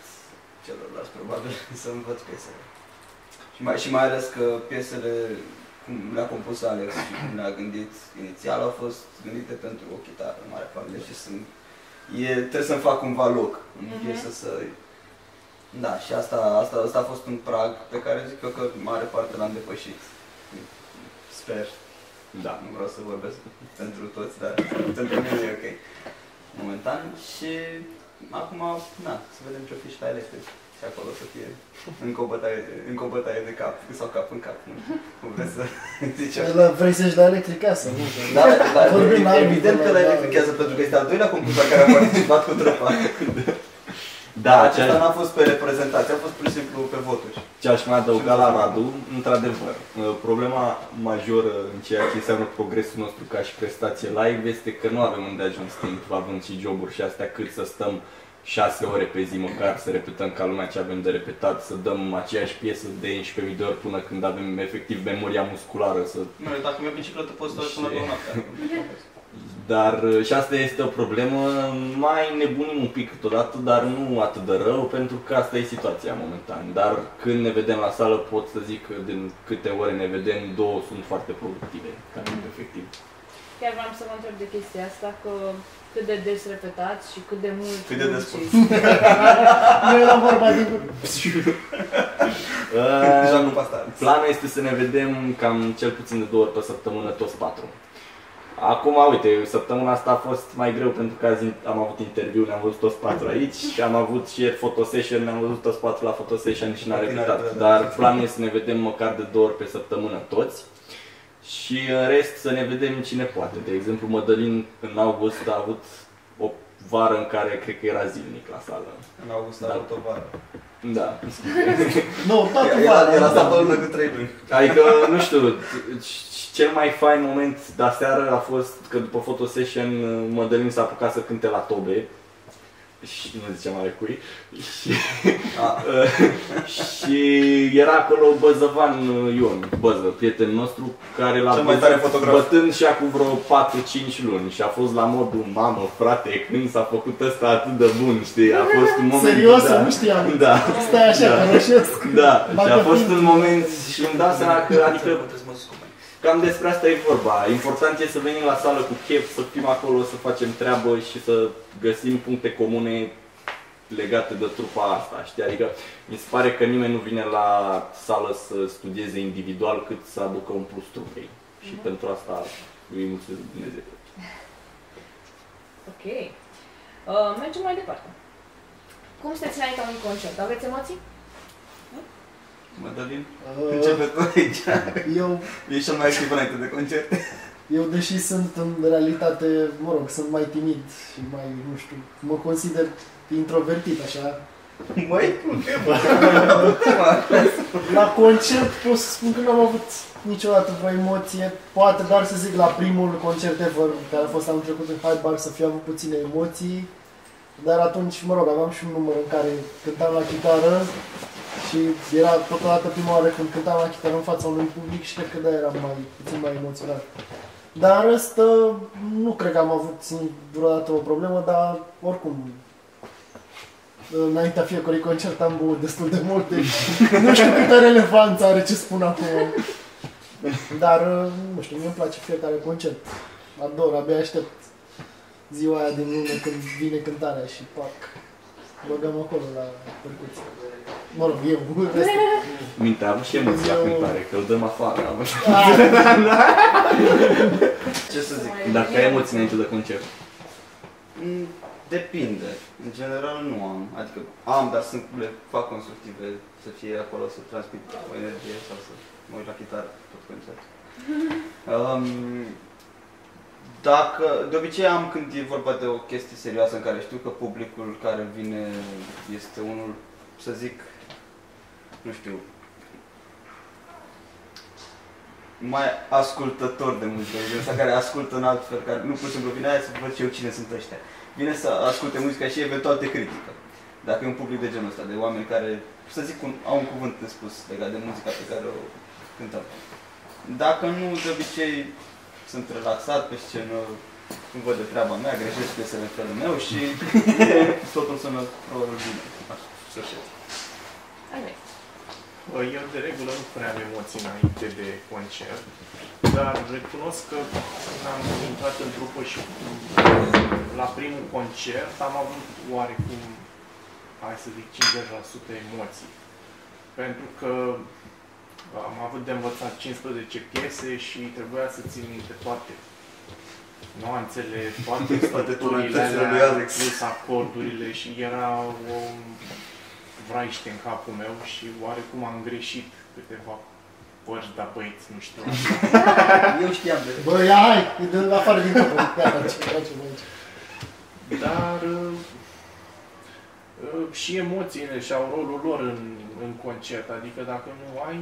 celorlalți, probabil, să învăț piesele. Și mai ales că piesele, cum le-a compus Alex și cum le-a gândit inițial, au fost gândite pentru o chitară, în mare parte, și trebuie să-mi fac cumva loc în piesă să... Da, și asta a fost un prag pe care zic eu că în mare parte l-am depășit. Sper. Da. Nu vreau să vorbesc pentru toți, dar pentru mine e ok. Momentan și acum, na, să vedem ce-o fi și la Electric. Și acolo să fie încă o bătaie de cap, sau cap în cap, nu vreți să zicem. Vrei să-și la Electriceasă, nu? Da, evident că la Electriceasă, pentru că este al doilea computer care a participat cu trăpa. Da, acesta n-a fost pe reprezentație, a fost pur și simplu pe voturi. Ce aș mai adăuga la Radu, într-adevăr, problema majoră în ceea ce înseamnă progresul nostru ca și prestație live este că nu avem unde ajuns timp, având și joburi și astea, cât să stăm 6 ore pe zi măcar, să repetăm ca lumea ce avem de repetat, să dăm aceeași piesă de 11.000 de ori până când avem efectiv memoria musculară să... Nu, dacă mi-e bicicletă poți să o până pe o noapte. Dar și asta este o problemă, mai nebunim un pic câteodată, dar nu atât de rău, pentru că asta e situația momentan. Dar când ne vedem la sală pot să zic că din câte ore ne vedem, 2 sunt foarte productive, cam efectiv. Chiar vreau să vă întreb de chestia asta, că cât de des repetați și cât de mult... Cât de des spun. Nu e la vorba din planul este să ne vedem cam cel puțin de 2 ori pe săptămână, toți 4. Acum, uite, săptămâna asta a fost mai greu pentru că azi am avut interviu, ne-am văzut toți 4 aici și am avut și fotosession, ne-am văzut toți 4 la fotosession și n-am repetat. Dar planul este să ne vedem măcar de 2 ori pe săptămână toți. Și în rest să ne vedem cine poate. De exemplu, Mădălin în august a avut o vară în care cred că era zilnic la sală. În august a avut o vară. Da. Nu, toată vara. Era săptămână cu 3 luni. Adică, nu știu, cel mai fain moment de aseară a fost că după fotosession Mădălin s-a apucat să cânte la tobe. Și nu ziceam ale cui. Și era acolo Băzăvan Ion, Băză, prietenul nostru, care l-a bătând și acum vreo 4-5 luni și a fost la modul, mamă, frate, când s-a făcut ăsta atât de bun, știi, a fost un moment... Serios, da, nu știam, da, stai așa, da, că rășesc. Da, și a fost un moment și îmi dau seama că, adică, cam despre asta e vorba. Important e să venim la sală cu chef, să fim acolo, să facem treabă și să găsim puncte comune legate de trupa asta, știi? Adică mi se pare că nimeni nu vine la sală să studieze individual cât să aducă un plus trupei. Și pentru asta îi mulțumesc Dumnezeu. Ok. Mergem mai departe. Cum sunteți înaintea unui concert? Aveți emoții? Mădălin, începe tot aici. Ești cel mai activ înainte de concert. Eu, deși sunt în realitate, mă rog, sunt mai timid și mai, nu știu, mă consider introvertit, așa. Măi, la concert pot să spun că nu am avut niciodată vreo emoție, poate doar să zic la primul concert ever, care a fost anul trecut în Hyde Park, să fi avut puține emoții, dar atunci, mă rog, aveam și un număr în care cântam la chitară și era totodată prima oară când cântam la chitară în fața unui public și cred că de-aia eram mai, puțin mai emoționat. Dar în rest, nu cred că am avut vreodată o problemă, dar oricum, înaintea fiecărui concert am băut destul de mult, nu știu câtă relevanță are ce spun acum. Dar, nu știu, mie îmi place fiecare concert. Ador, abia aștept ziua aia din lume când vine cântarea și pac, băgăm acolo la percuție. Mă rog, eu, restul. Mintea a avut și emoția cântare, că îl dăm afară. Ce să zic? Dacă ai emoții înainte de concert? Depinde. În general nu am. Adică am, dar sunt, le fac constructive să fie acolo, să transmit o energie sau să mă uit la chitară tot concertul. Dacă, de obicei am când e vorba de o chestie serioasă în care știu că publicul care vine este unul, să zic, nu știu, mai ascultător de muzică, ăsta care ascultă în alt fel, care nu pur și simplu vine aia să văd și eu cine sunt ăștia. Vine să asculte muzica și eventual te critică. Dacă e un public de genul ăsta, de oameni care, să zic, au un cuvânt de spus legat de muzica pe care o cântăm. Dacă nu, de obicei, sunt relaxat pe scenă, îmi văd de treaba mea, greșesc piesele în felul meu și totul sună probabil bine. Eu de regulă nu prea am emoții înainte de concert, dar recunosc că când am intrat în trupă și la primul concert am avut oarecum, hai să zic, 50% emoții. Pentru că am avut de învățat 15 piese și trebuia să țin minte toate nuanțele, toate stăturile alea, plus acordurile și era o vraiște în capul meu și oarecum am greșit câteva părți, dar băieți, nu știu. Eu știam de... Bă, ia hai, îi dă afară din capul, gata, ce facem aici. Dar și emoțiile și-au rolul lor în concert, adică dacă nu ai,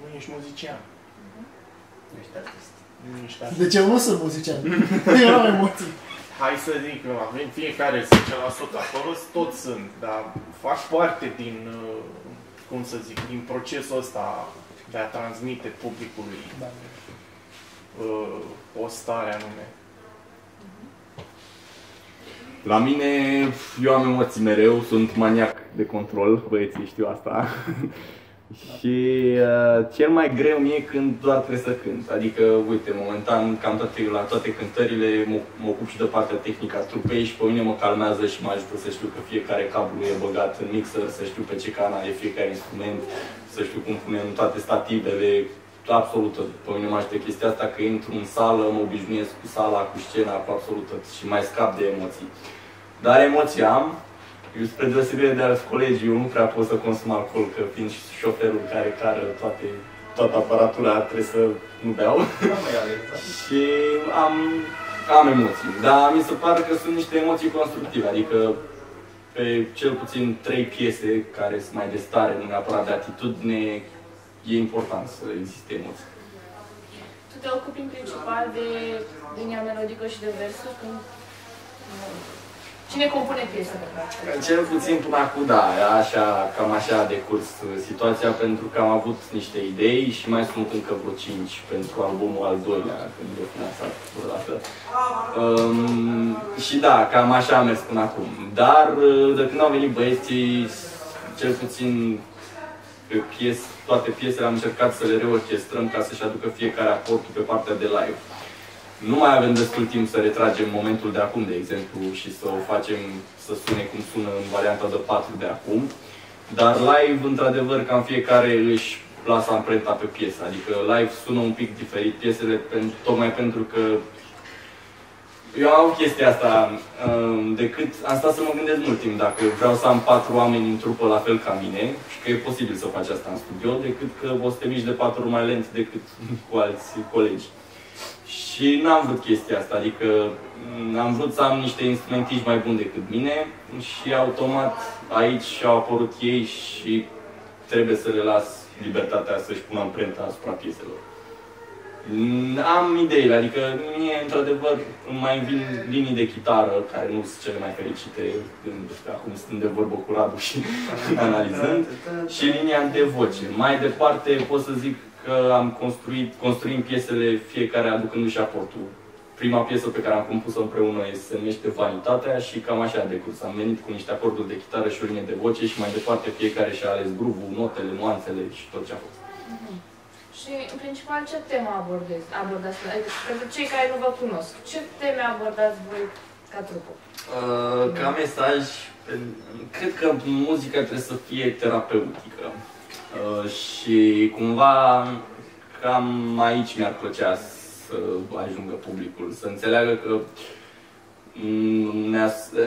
nu ești muzician. Nu ești artist. Deci eu nu sunt muzician, eu am emoții. Hai să zic, avem fiecare 10% acolo, toți sunt, dar fac parte din, cum să zic, din procesul ăsta de a transmite publicului o stare anume. La mine, eu am emoții mereu, sunt maniac de control, băieții știu asta. Și cel mai greu mie e când doar trebuie să cânt. Adică, uite, momentan, cam la toate cântările, mă ocup și de partea tehnică a trupei și pe mine mă calmează și mă ajută să știu că fiecare cablu e băgat în mixer, să știu pe ce canal e fiecare instrument, să știu cum punem toate stativele. Absolută. Pe mine mă ajută chestia asta că intru în sală, mă obișnuiesc cu sala, cu scena, cu absolută și mai scap de emoții. Dar emoții am. Eu, spre deosebire de alți colegi, eu nu prea pot să consum alcool, că fiind și șoferul care cară toată aparatura, trebuie să nu beau. Și am emoții, dar mi se pare că sunt niște emoții constructive, adică pe cel puțin 3 piese care sunt mai de stare, nu neapărat de atitudine, e important să existe emoții. Tu te ocupi în principal de linia melodică și de versuri? Cine compune piesa de practică? Cel puțin până acum, da, așa, cam așa a decurs situația, pentru că am avut niște idei și mai sunt încă vreo 5 pentru albumul al 2-lea, când e finanțat vreodată. Și da, cam așa am mers până acum. Dar de când au venit băieții, cel puțin pe toate piesele am încercat să le reorchestrăm ca să-și aducă fiecare acordul pe partea de live. Nu mai avem destul timp să retragem momentul de acum, de exemplu, și să o facem să sune cum sună în varianta de 4 de acum. Dar live, într-adevăr, cam fiecare își plasă amprenta pe piesă. Adică live sună un pic diferit piesele, tocmai pentru că eu am chestia asta, decât am stat să mă gândesc mult timp dacă vreau să am 4 oameni în trupă la fel ca mine, și că e posibil să faci asta în studio, decât că o să te miști de 4 ori mai lent decât cu alți colegi. Și n-am vrut chestia asta, adică am vrut să am niște instrumentiști mai buni decât mine și automat aici au apărut ei și trebuie să le las libertatea să-și pună amprenta asupra pieselor. Am ideile, adică mie, într-adevăr, îmi mai vin linii de chitară, care nu sunt cele mai fericite, acum stând de vorbă cu Radu și analizând, și linia de voce. Mai departe pot să zic că am construim piesele, fiecare aducându-și aportul. Prima piesă pe care am compus-o împreună se numește Vanitatea și cam așa a decurs. Am venit cu niște acorduri de chitară și o linie de voce și mai departe fiecare și-a ales groove-ul, notele, nuanțele și tot ce a fost. Și, în principal, ce temă abordați? Adică, pentru cei care nu vă cunosc, ce teme abordați voi ca trupă? Ca mesaj, cred că muzica trebuie să fie terapeutică. Și cumva cam aici mi-ar plăcea să ajungă publicul, să înțeleagă că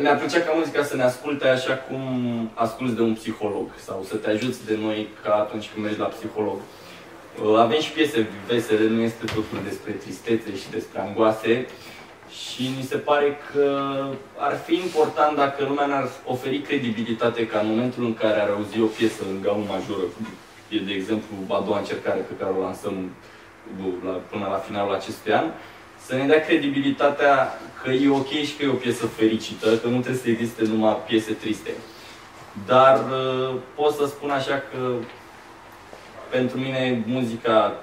mi-ar plăcea ca muzica să ne asculte așa cum asculți de un psiholog sau să te ajuți de noi ca atunci când mergi la psiholog. Avem și piese vesele, nu este totul despre tristețe și despre angoase și mi se pare că ar fi important dacă lumea ne-ar oferi credibilitate ca în momentul în care ar auzi o piesă în gamă majoră, e de exemplu a doua încercare pe care o lansăm până la finalul acestui an, să ne dea credibilitatea că e ok și că e o piesă fericită, că nu trebuie să existe numai piese triste. Dar pot să spun așa că pentru mine muzica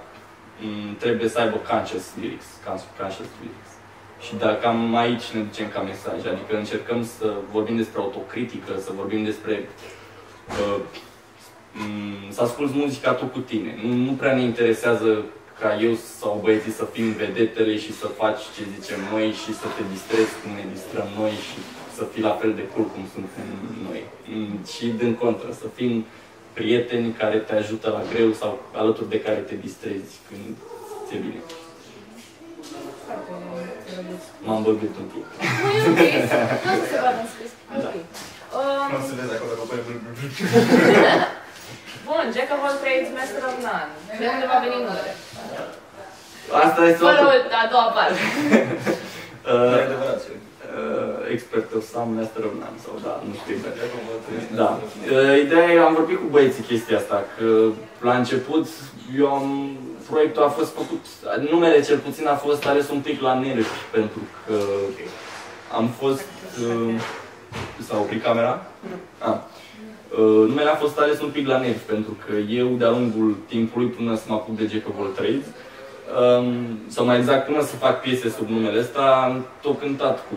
trebuie să aibă conscious lyrics, Și dacă am aici ne ducem ca mesaj, adică încercăm să vorbim despre autocritică, să vorbim despre să asculți muzica tu cu tine. Nu prea ne interesează ca eu sau băieții să fim vedetele și să faci ce zicem noi și să te distrezi cum ne distrăm noi și să fii la fel de cool cum suntem noi. Și din contră, să fim prieteni care te ajută la greu sau alături de care te distrezi când ți-e bine. M-am băgut un pic. Nu, e ok. Nu o să se vadă în scris. Nu o să vezi acolo, că păi... Bun, Jack of All Trades, Master of None. De unde va veni numele? Asta este o... Fără a doua parte. Expert of Some, Master of None, sau da, nu știu. Da. Ideea e, am vorbit cu băieții chestia asta, că la început eu am... Proiectul a fost făcut, numele cel puțin a fost ales un pic la nervi, pentru că am fost... S-a oprit camera? Nu. Numele a fost ales un pic la nervi, pentru că eu de-a lungul timpului, până să mă apuc de Jack of All Trades, sau mai exact, până să fac piese sub numele ăsta, am tot cântat cu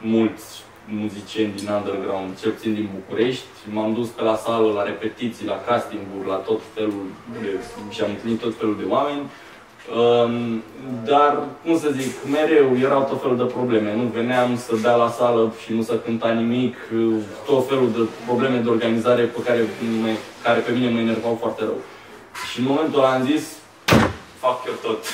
mulți muzicieni din underground, cel puțin din București. M-am dus pe la sală, la repetiții, la casting-uri, la tot felul de... și am întâlnit tot felul de oameni. Dar, cum să zic, mereu erau tot felul de probleme. Nu veneam să dea la sală și nu să cânta nimic. Tot felul de probleme de organizare pe care pe mine mă enervau foarte rău. Și în momentul ăla am zis, fac eu tot.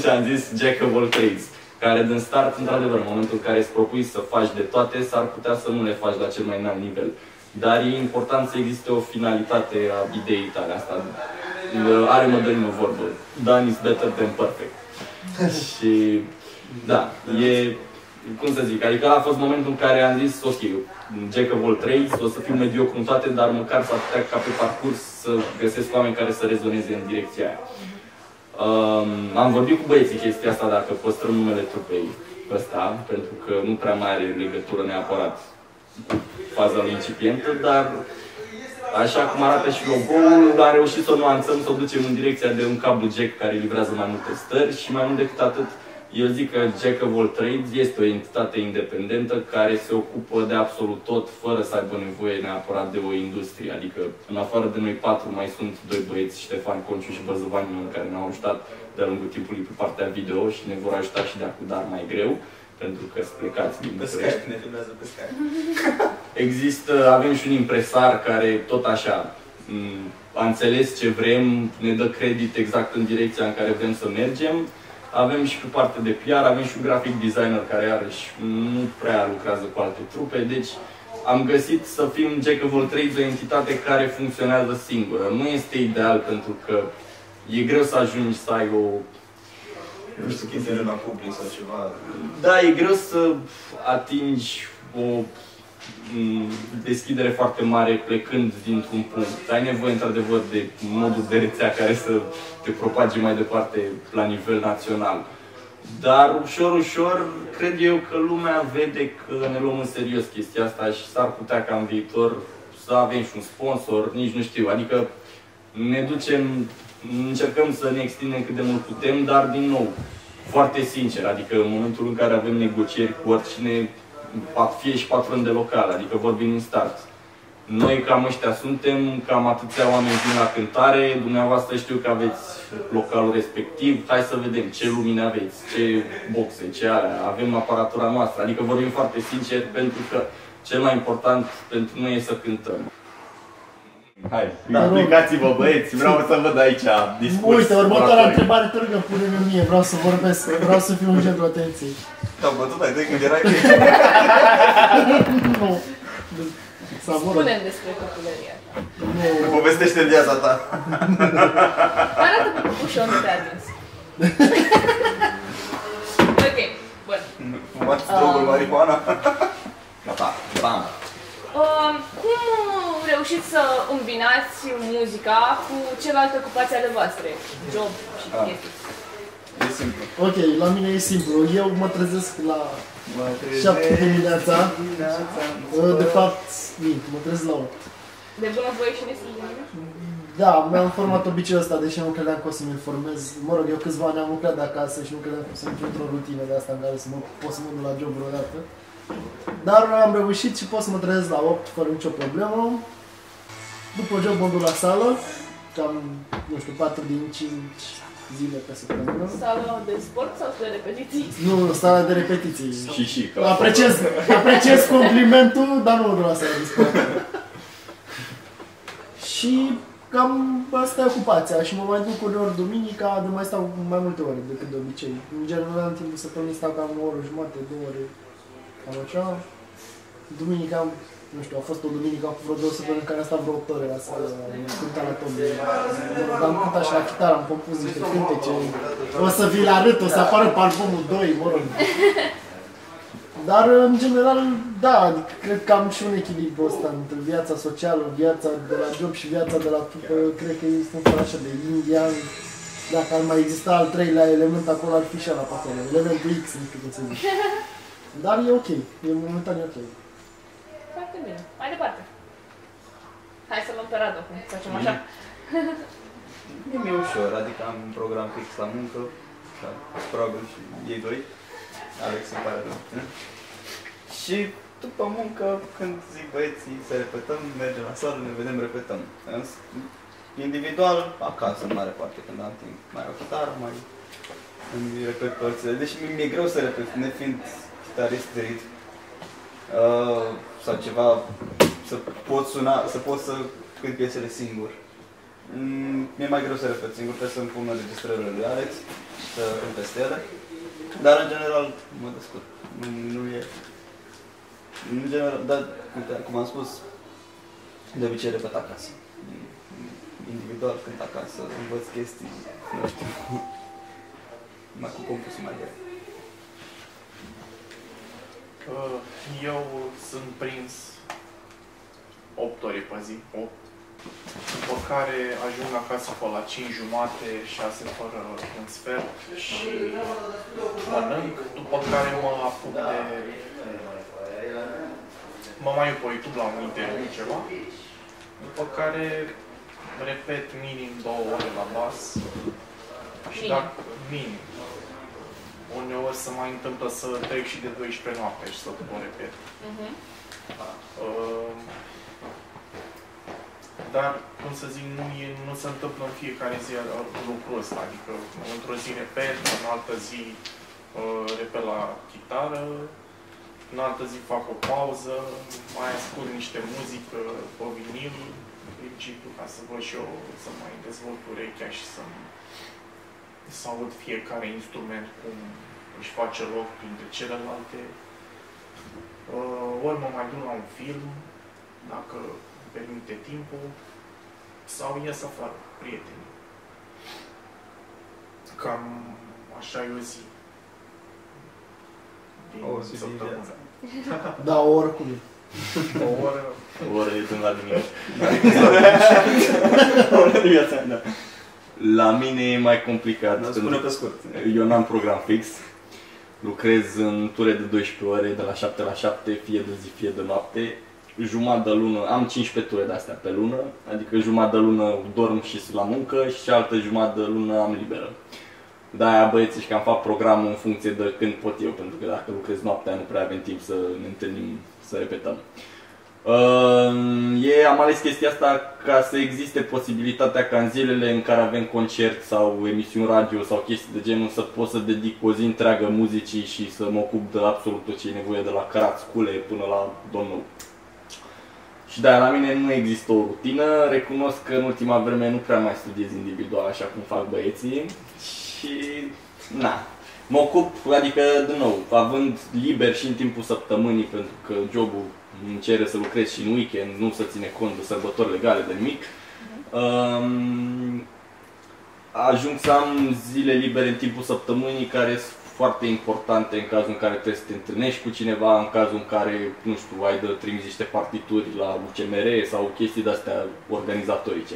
Și am zis Jack of All Trades, care din start, într-adevăr, în momentul în care îți propui să faci de toate, s-ar putea să nu le faci la cel mai înalt nivel. Dar e important să existe o finalitate a ideii tale. Asta are Mădălin o vorbă. Done is better than perfect. Și da, e, cum să zic, adică a fost momentul în care am zis, ok, Jack of All Trades, o să fiu mediocru în toate, dar măcar s-ar putea ca pe parcurs să găsesc oameni care să rezoneze în direcția aia. Am vorbit cu băieții chestia asta dacă păstrăm numele trupei ăsta, pentru că nu prea mai are legătură neapărat cu faza incipientă, dar așa cum arată și logo-ul, am reușit să o nuanțăm, să o ducem în direcția de un cablu jack care livrează mai multe stări și mai mult decât atât Eu zic că Jack of All Trades este o entitate independentă care se ocupă de absolut tot, fără să aibă nevoie neapărat de o industrie. Adică, în afară de noi patru, mai sunt doi băieți, Ștefan Conciu și Băzăvanilor, care ne-au ajutat de-a lungul timpului pe partea video și ne vor ajuta și de acum, dar mai greu, pentru că sunt plecați din București. Pe Skype, ne filmează pe Skype. Există, avem și un impresar care, tot așa, a înțeles ce vrem, ne dă credit exact în direcția în care vrem să mergem. Avem și pe partea de PR, avem și un graphic designer care iarăși nu prea lucrează cu alte trupe, deci am găsit să fim Jack of All Trades, o entitate care funcționează singură. Nu este ideal pentru că e greu să ajungi să ai o... Nu știu, chestii la public sau ceva. Da, e greu să atingi o deschidere foarte mare plecând dintr-un punct. Ai nevoie într-adevăr de modul de rețea care să te propage mai departe la nivel național. Dar ușor, ușor, cred eu că lumea vede că ne luăm în serios chestia asta și s-ar putea ca în viitor să avem și un sponsor, nici nu știu. Adică ne ducem, încercăm să ne extindem cât de mult putem, dar din nou, foarte sincer, adică în momentul în care avem negocieri cu oricine, fie și patron de local, adică vorbim din start. Noi cam ăștia suntem, cam atâția oameni vin la cântare, dumneavoastră știu că aveți localul respectiv, hai să vedem ce lumini aveți, ce boxe, ce alea, avem aparatura noastră, adică vorbim foarte sincer pentru că cel mai important pentru noi e să cântăm. Hai, da, explicați-vă băieți, vreau să văd aici discurs. Uite, următoarea întrebare te rugă, pune-mi mie, vreau să vorbesc, vreau să fiu un centru atenției. Te-am bătut, ai doi când erai aici. Nu. Spune-mi despre copilăria ta. Nu. Povestește-mi viața ta. Arată pe păpușor, nu te-a adins. Ok, bun. Fumați drogul, marihuana? Gata, bam. Cum reușiți să îmbinați muzica cu celelalte ocupații ale voastre? Job și chestii. E simplu. Ok, la mine e simplu. Eu mă trezesc la 7 dimineața. De fapt, mă trezesc la 8. De bună voie și nesigură? Da, mi-am format obiceiul ăsta, deși nu credeam că o să mi-l formez. Mă rog, eu câțiva ani am lucrat de acasă și nu credeam că o să intru într-o rutină de asta în care să pot să mă duc la job vreodată. Dar am reușit și pot să mă trezesc la 8 fără nicio problemă. După job mă duc la sală, cam, nu știu, 4 din 5 zile pe săptămână. Sala de sport sau de repetiții? Nu, sala de repetiții. Și apreciez complimentul, dar nu mă duc la sala de sport. Și cam asta e ocupația și mă mai duc uneori duminica, de mai stau mai multe ore decât de obicei. În general, în timpul săptămânii stau cam o oră jumate, 2 ore. Cam așa. Duminica, nu știu, a fost o duminică cu vreo 2 săptămâni în care am stat vreo 8 ore la sală, am cântat la tombe. Am cântat și la chitară, am compus niște cântece. O să vii la rât, o să apară pe albumul 2, mă rog. Dar, în general, da, cred că am și un echilibru ăsta între viața socială, viața de la job și viața de la trupă. Cred că este un fel așa de indian. Dacă ar mai exista al treilea element, acolo ar fi și ala patele. Elementul X, nu știu cum să zic. Dar e ok, e momentan e ok. Foarte bine. Mai departe. Hai să luăm pe Radu, facem așa. E ușor, adică am un program fix la muncă, dar probabil și ei doi. Alex îmi pare rău. Și după muncă, când zic băieții să repetăm, mergem la sală, ne vedem, repetăm. Individual, acasă, în mare parte, când am timp. Mai o chitară, mai... îmi repet părțile, deși mi-e greu să repet, nefiind chitarist de ritm sau ceva, să pot suna, să pot să cânt piesele singur. Mi-e mai greu să repet singur, trebuie să-mi pun înregistrările lui Alex, să cânt peste ele, dar în general mă descurc. Nu e... În general, dar, cum am spus, de obicei repet acasă. Individual cânt acasă, învăț chestii, nu știu. Mai cu compusul mai greu. Eu sunt prins 8 ore pe zi, 8. După care ajung acasă pe la 5:30, 6 fără un sfert și mănânc, după care mă apuc de... Mă mai uit pe YouTube la un interviu ceva, după care repet minim 2 ore la bas. Și dacă... Minim. uneori se mai întâmplă să trec și de 12 noapte și să o repet. Da. Dar, cum să zic, nu se întâmplă în fiecare zi lucrul ăsta. Adică, într-o zi repet, în altă zi repet la chitară, în altă zi fac o pauză, mai ascult niște muzică pe vinil, în principiu, ca să văd și eu, să mai dezvolt urechea și să aud fiecare instrument cum își face loc printre celelalte. Ori mă mai duc la un film, dacă îmi permite timpul, sau ies afară, prieteni. Cam așa e o zi. O zi din viața. Da, oricum. O oră. O oră de până la dimineață. O oră de viața, da. La mine e mai complicat. Spune pe scurt. Eu n-am program fix. Lucrez în ture de 12 ore, de la 7 la 7, fie de zi, fie de noapte. Jumătate de lună, am 15 ture de astea pe lună, adică jumătate de lună dorm și sunt la muncă și altă jumătate de lună am liberă. De-aia băieții și că am fac programul în funcție de când pot eu, pentru că dacă lucrez noaptea nu prea avem timp să ne întâlnim, să repetăm. Am ales chestia asta ca să existe posibilitatea ca în zilele în care avem concert sau emisiuni radio sau chestii de genul să pot să dedic o zi întreagă muzicii și să mă ocup de absolut tot ce e nevoie, de la cărați cule până la domnul. Și de-aia la mine nu există o rutină, recunosc că în ultima vreme nu prea mai studiez individual așa cum fac băieții și na. Mă ocup, adică, din nou, având liber și în timpul săptămânii, pentru că jobul îmi cere să lucrez și în weekend, nu se ține cont de sărbători legale, de nimic. Ajung să am zile libere în timpul săptămânii care sunt foarte importante în cazul în care trebuie să te întâlnești cu cineva, în cazul în care, nu știu, ai de trimis niște partituri la UCMR sau chestii de-astea organizatorice.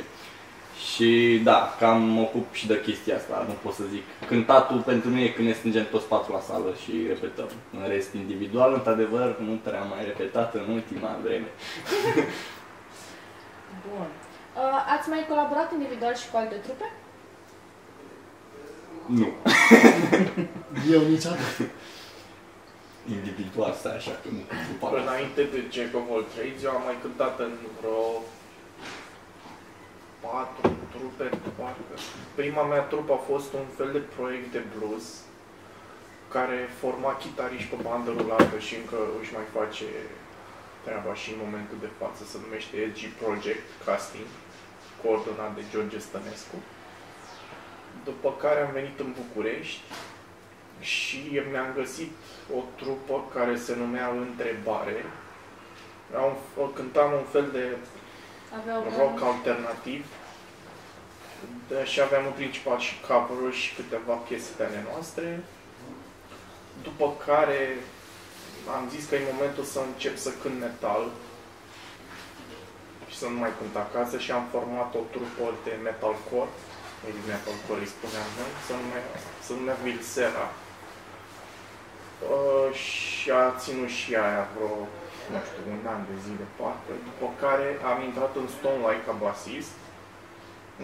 Și da, cam mă ocup și de chestia asta, nu pot să zic. Cântatul pentru mine e când ne strângem toți patru la sală și repetăm. În rest, individual, într-adevăr, nu prea am mai repetat în ultima vreme. Bun. Ați mai colaborat individual și cu alte trupe? Nu. Eu niciodată. Individual, stai așa, că nu. Înainte de Jack of All Trades, eu am mai cântat în vreo 4 trupe, parcă. Prima mea trupă a fost un fel de proiect de blues care forma chitariști pe bandă rulantă și încă își mai face treaba și în momentul de față. Se numește EG Project Casting, coordonat de George Stănescu. După care am venit în București și mi-am găsit o trupă care se numea Întrebare. Cântam un fel de rock alternativ și aveam în principal și cover-uri și câteva piese de ale noastre. După care am zis că e momentul să încep să cânt metal și să nu mai cânt acasă și am format o trupă de metalcore, îi spuneam noi, se numea Vilsera. Și a ținut și aia vreo, nu știu, un an de zile, parcă, după care am intrat în Stone Light ca basist,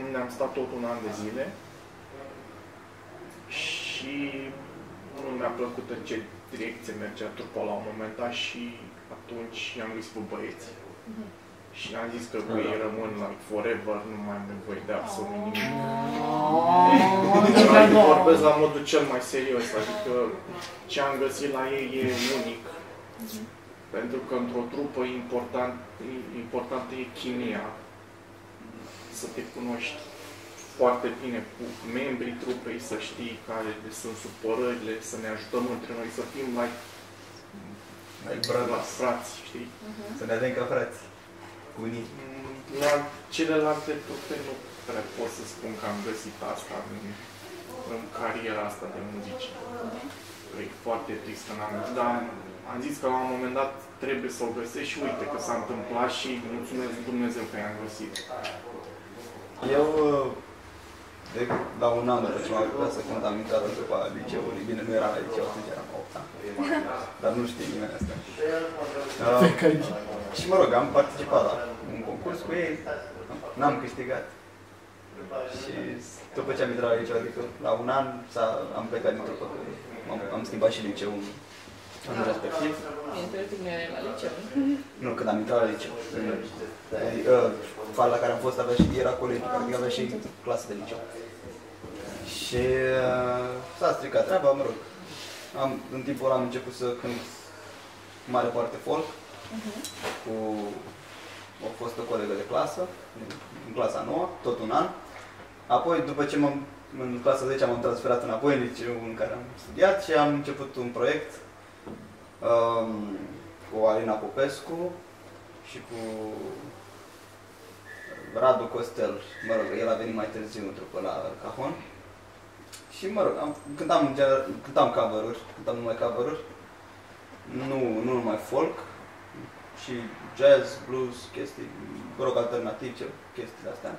unde am stat tot un an de zile și nu mi-a plăcut în ce direcție mergea trupa la un moment dat și atunci i-am găsit pe băieți. Și am zis că cu ei rămân like forever, nu mai am nevoie de absolut nimic. Vorbesc la modul cel mai serios, adică ce am găsit la ei e unic. Pentru că într-o trupă importantă e chimia, să te cunoști foarte bine cu membrii trupei, să știi care sunt supărările, să ne ajutăm între noi, să fim la frați, știi? Să ne adem ca frați. Unii. La celelalte trupe nu prea pot să spun că am găsit asta în cariera asta de muzici. E foarte trist că n-am găsit, dar am zis că la un moment dat trebuie să o găsesc și uite că s-a întâmplat și mulțumesc Dumnezeu că i-am găsit. Eu, de la un an, nu am putut să cânt, am intrat după liceul. Bine, nu era la liceu, atunci eram 8 ani. Dar nu știe nimeni asta. Și mă rog, am participat la un concurs cu ei, n-am câștigat. Și după ce am intrat la liceu, adică la un an am plecat din tot. Am schimbat și liceul în respectiv. La liceu. Nu, când am intrat la liceu. Fara la care am fost avea și era colegiu, adică avea și clasă de liceu. Și s-a stricat treaba, mă rog. În timpul ăla am început să cânt mare parte folk cu o fostă colegă de clasă, în clasa 9, tot un an. Apoi, după ce în clasa 10 am transferat înapoi în liceu în care am studiat și am început un proiect cu Alina Popescu și cu Radu Costel. Mă rog, el a venit mai târziu într-o pe la Cahon. Și mă rog, cântam cover-uri, cântam numai cover-uri, nu numai folk, și jazz, blues, chestii, rock alternativ, chestiile astea.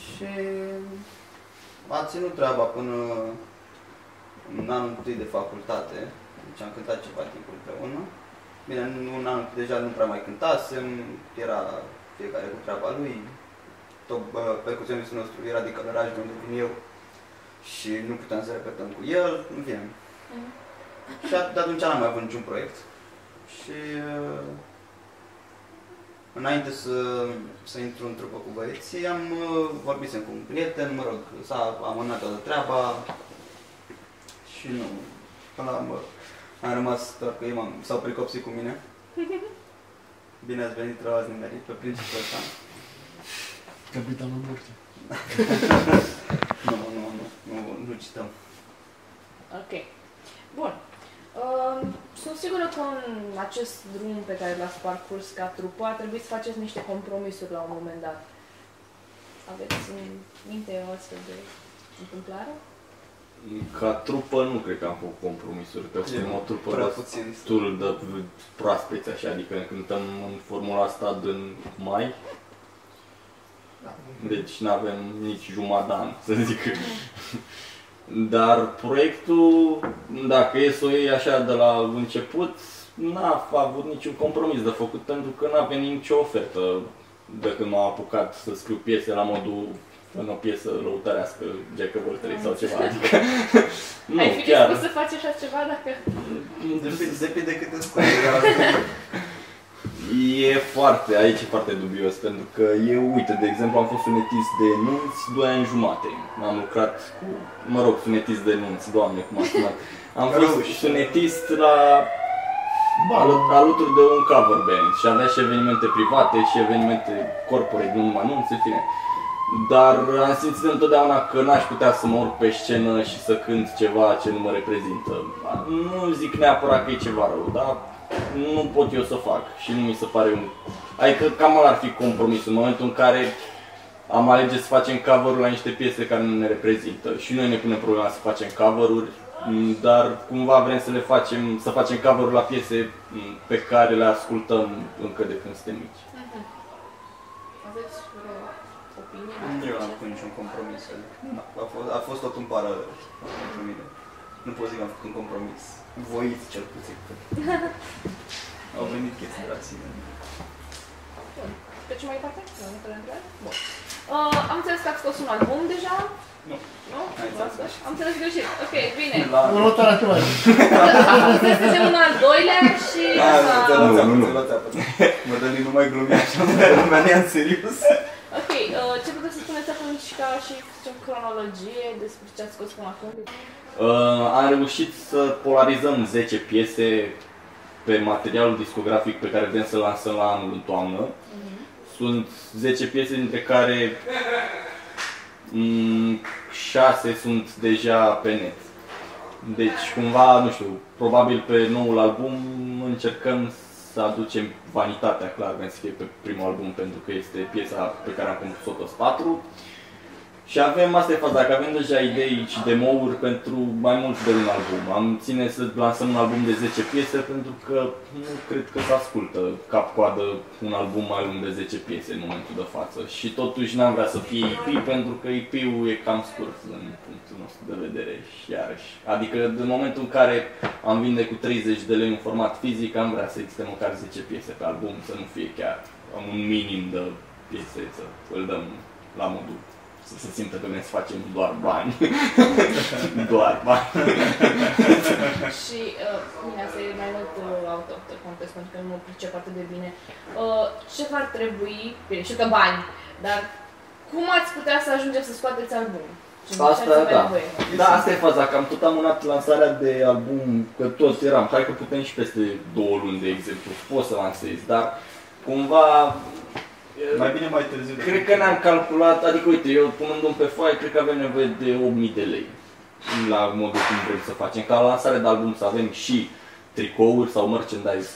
Și m-a ținut treaba până în anul întâi de facultate, deci am cântat ceva timp împreună. Bine, în anul deja nu prea mai cântasem, era fiecare cu treaba lui, tot percuționistul nostru era din Călărași, de unde vin eu, și nu puteam să repetăm cu el, în fine. Și de atunci n-am mai avut niciun proiect. Și înainte să intru în trupă cu băieții, am vorbit cu un prieten, mă rog, s-a amânat toată treaba și nu, până la urmă, am rămas doar că ei s-au pricopsit cu mine. Bine ați venit, rău ați nimerit, pe principiul ăsta. Capitanul Burtă. Nu cităm. Ok. Bun. Sunt sigură că în acest drum pe care l-ați parcurs ca trupă a trebuit să faceți niște compromisuri la un moment dat. Aveți în minte o astfel de întâmplare? Ca trupă nu cred că am făcut compromisuri, că suntem o trupă destul de proaspeți așa, adică cântăm în formula asta din mai. Deci n-avem nici jumadan, să zic. Dar proiectul, dacă e să o iei așa de la început, n-a avut niciun compromis de făcut pentru că n-a venit nicio ofertă de când m-am apucat să scriu piese la modul în o piesă răutărească, Jack of All Trades sau ceva, adică... Nu, ai fi dispus să faci așa ceva dacă... Depinde cât îți e foarte, aici e foarte dubios, pentru că eu, uite, de exemplu, am fost sunetist de nunți 2 ani jumate. Am lucrat cu, mă rog, sunetist de nunți, doamne, cum am sunat. Am fost sunetist alături de un cover band și avea și evenimente private și evenimente corporate, nu numai nunți, în fine. Dar am simțit întotdeauna că n-aș putea să mă urc pe scenă și să cânt ceva ce nu mă reprezintă. Nu zic neapărat că e ceva rău, dar... nu pot eu să fac și nu mi se pare un... Adică cam ăla ar fi compromisul, în momentul în care am alege să facem cover-uri la niște piese care nu ne reprezintă. Și noi ne punem problema să facem cover-uri, dar cumva vrem să le facem, să facem cover-uri la piese pe care le ascultăm încă de când suntem mici. Aveți vreo opinie? Eu n-am făcut niciun compromis, a fost tot un paralel pentru mine. Nu pot zic că am făcut un compromis. Voiți cel puțin. Au venit chestii de la sine. Bun. Pe ce mai departe? Bun. Am înțeles că ați scos un album deja? Nu. Nu? Am înțeles greșit. Ok, bine. Un următoarea ceva. Suntem un al doilea și... Nu. Mădălin nu mai glumea așa, lumea ne ia în serios. Ok, ce puteți să spuneți atunci ca și cronologie despre ce ați scos până acum? Am reușit să polarizăm 10 piese pe materialul discografic pe care vrem să lansăm la anul în toamnă. Sunt 10 piese, dintre care 6 sunt deja pe net. Deci cumva, nu știu, probabil pe noul album încercăm să aducem Vanitatea, clar, vrem să fie pe primul album pentru că este piesa pe care am compus-o toți 4. Și avem, asta e faza, dacă avem deja idei și demo-uri pentru mai mult de un album. Am ține să lansăm un album de 10 piese pentru că nu cred că se ascultă cap-coadă un album mai lung de 10 piese în momentul de față. Și totuși n-am vrea să fie EP pentru că EP-ul e cam scurt în punctul nostru de vedere și iarăși. Adică în momentul în care am vinde cu 30 de lei în format fizic, am vrea să existe măcar 10 piese pe album, să nu fie chiar un minim de piese, să îl dăm la modul să se simtă că ne facem doar bani. Doar bani. Și bine, asta e mai mult autoptă contest, pentru că nu mă pricep atât de bine. Ce ar trebui, bine, știu că bani, dar cum ați putea să ajungem să scoateți albumul? Asta, da. Da, asta e faza, că am tot amânat lansarea de album, că toți eram, hai că putem și peste 2 luni, de exemplu, pot să lansez, dar cumva... Mai bine mai târziu. Cred că ne-am calculat, adică uite, eu punându-mi pe foaie, cred că avem nevoie de 8.000 de lei, la modul cum vrem să facem, ca la lansare de album să avem și tricouri sau merchandise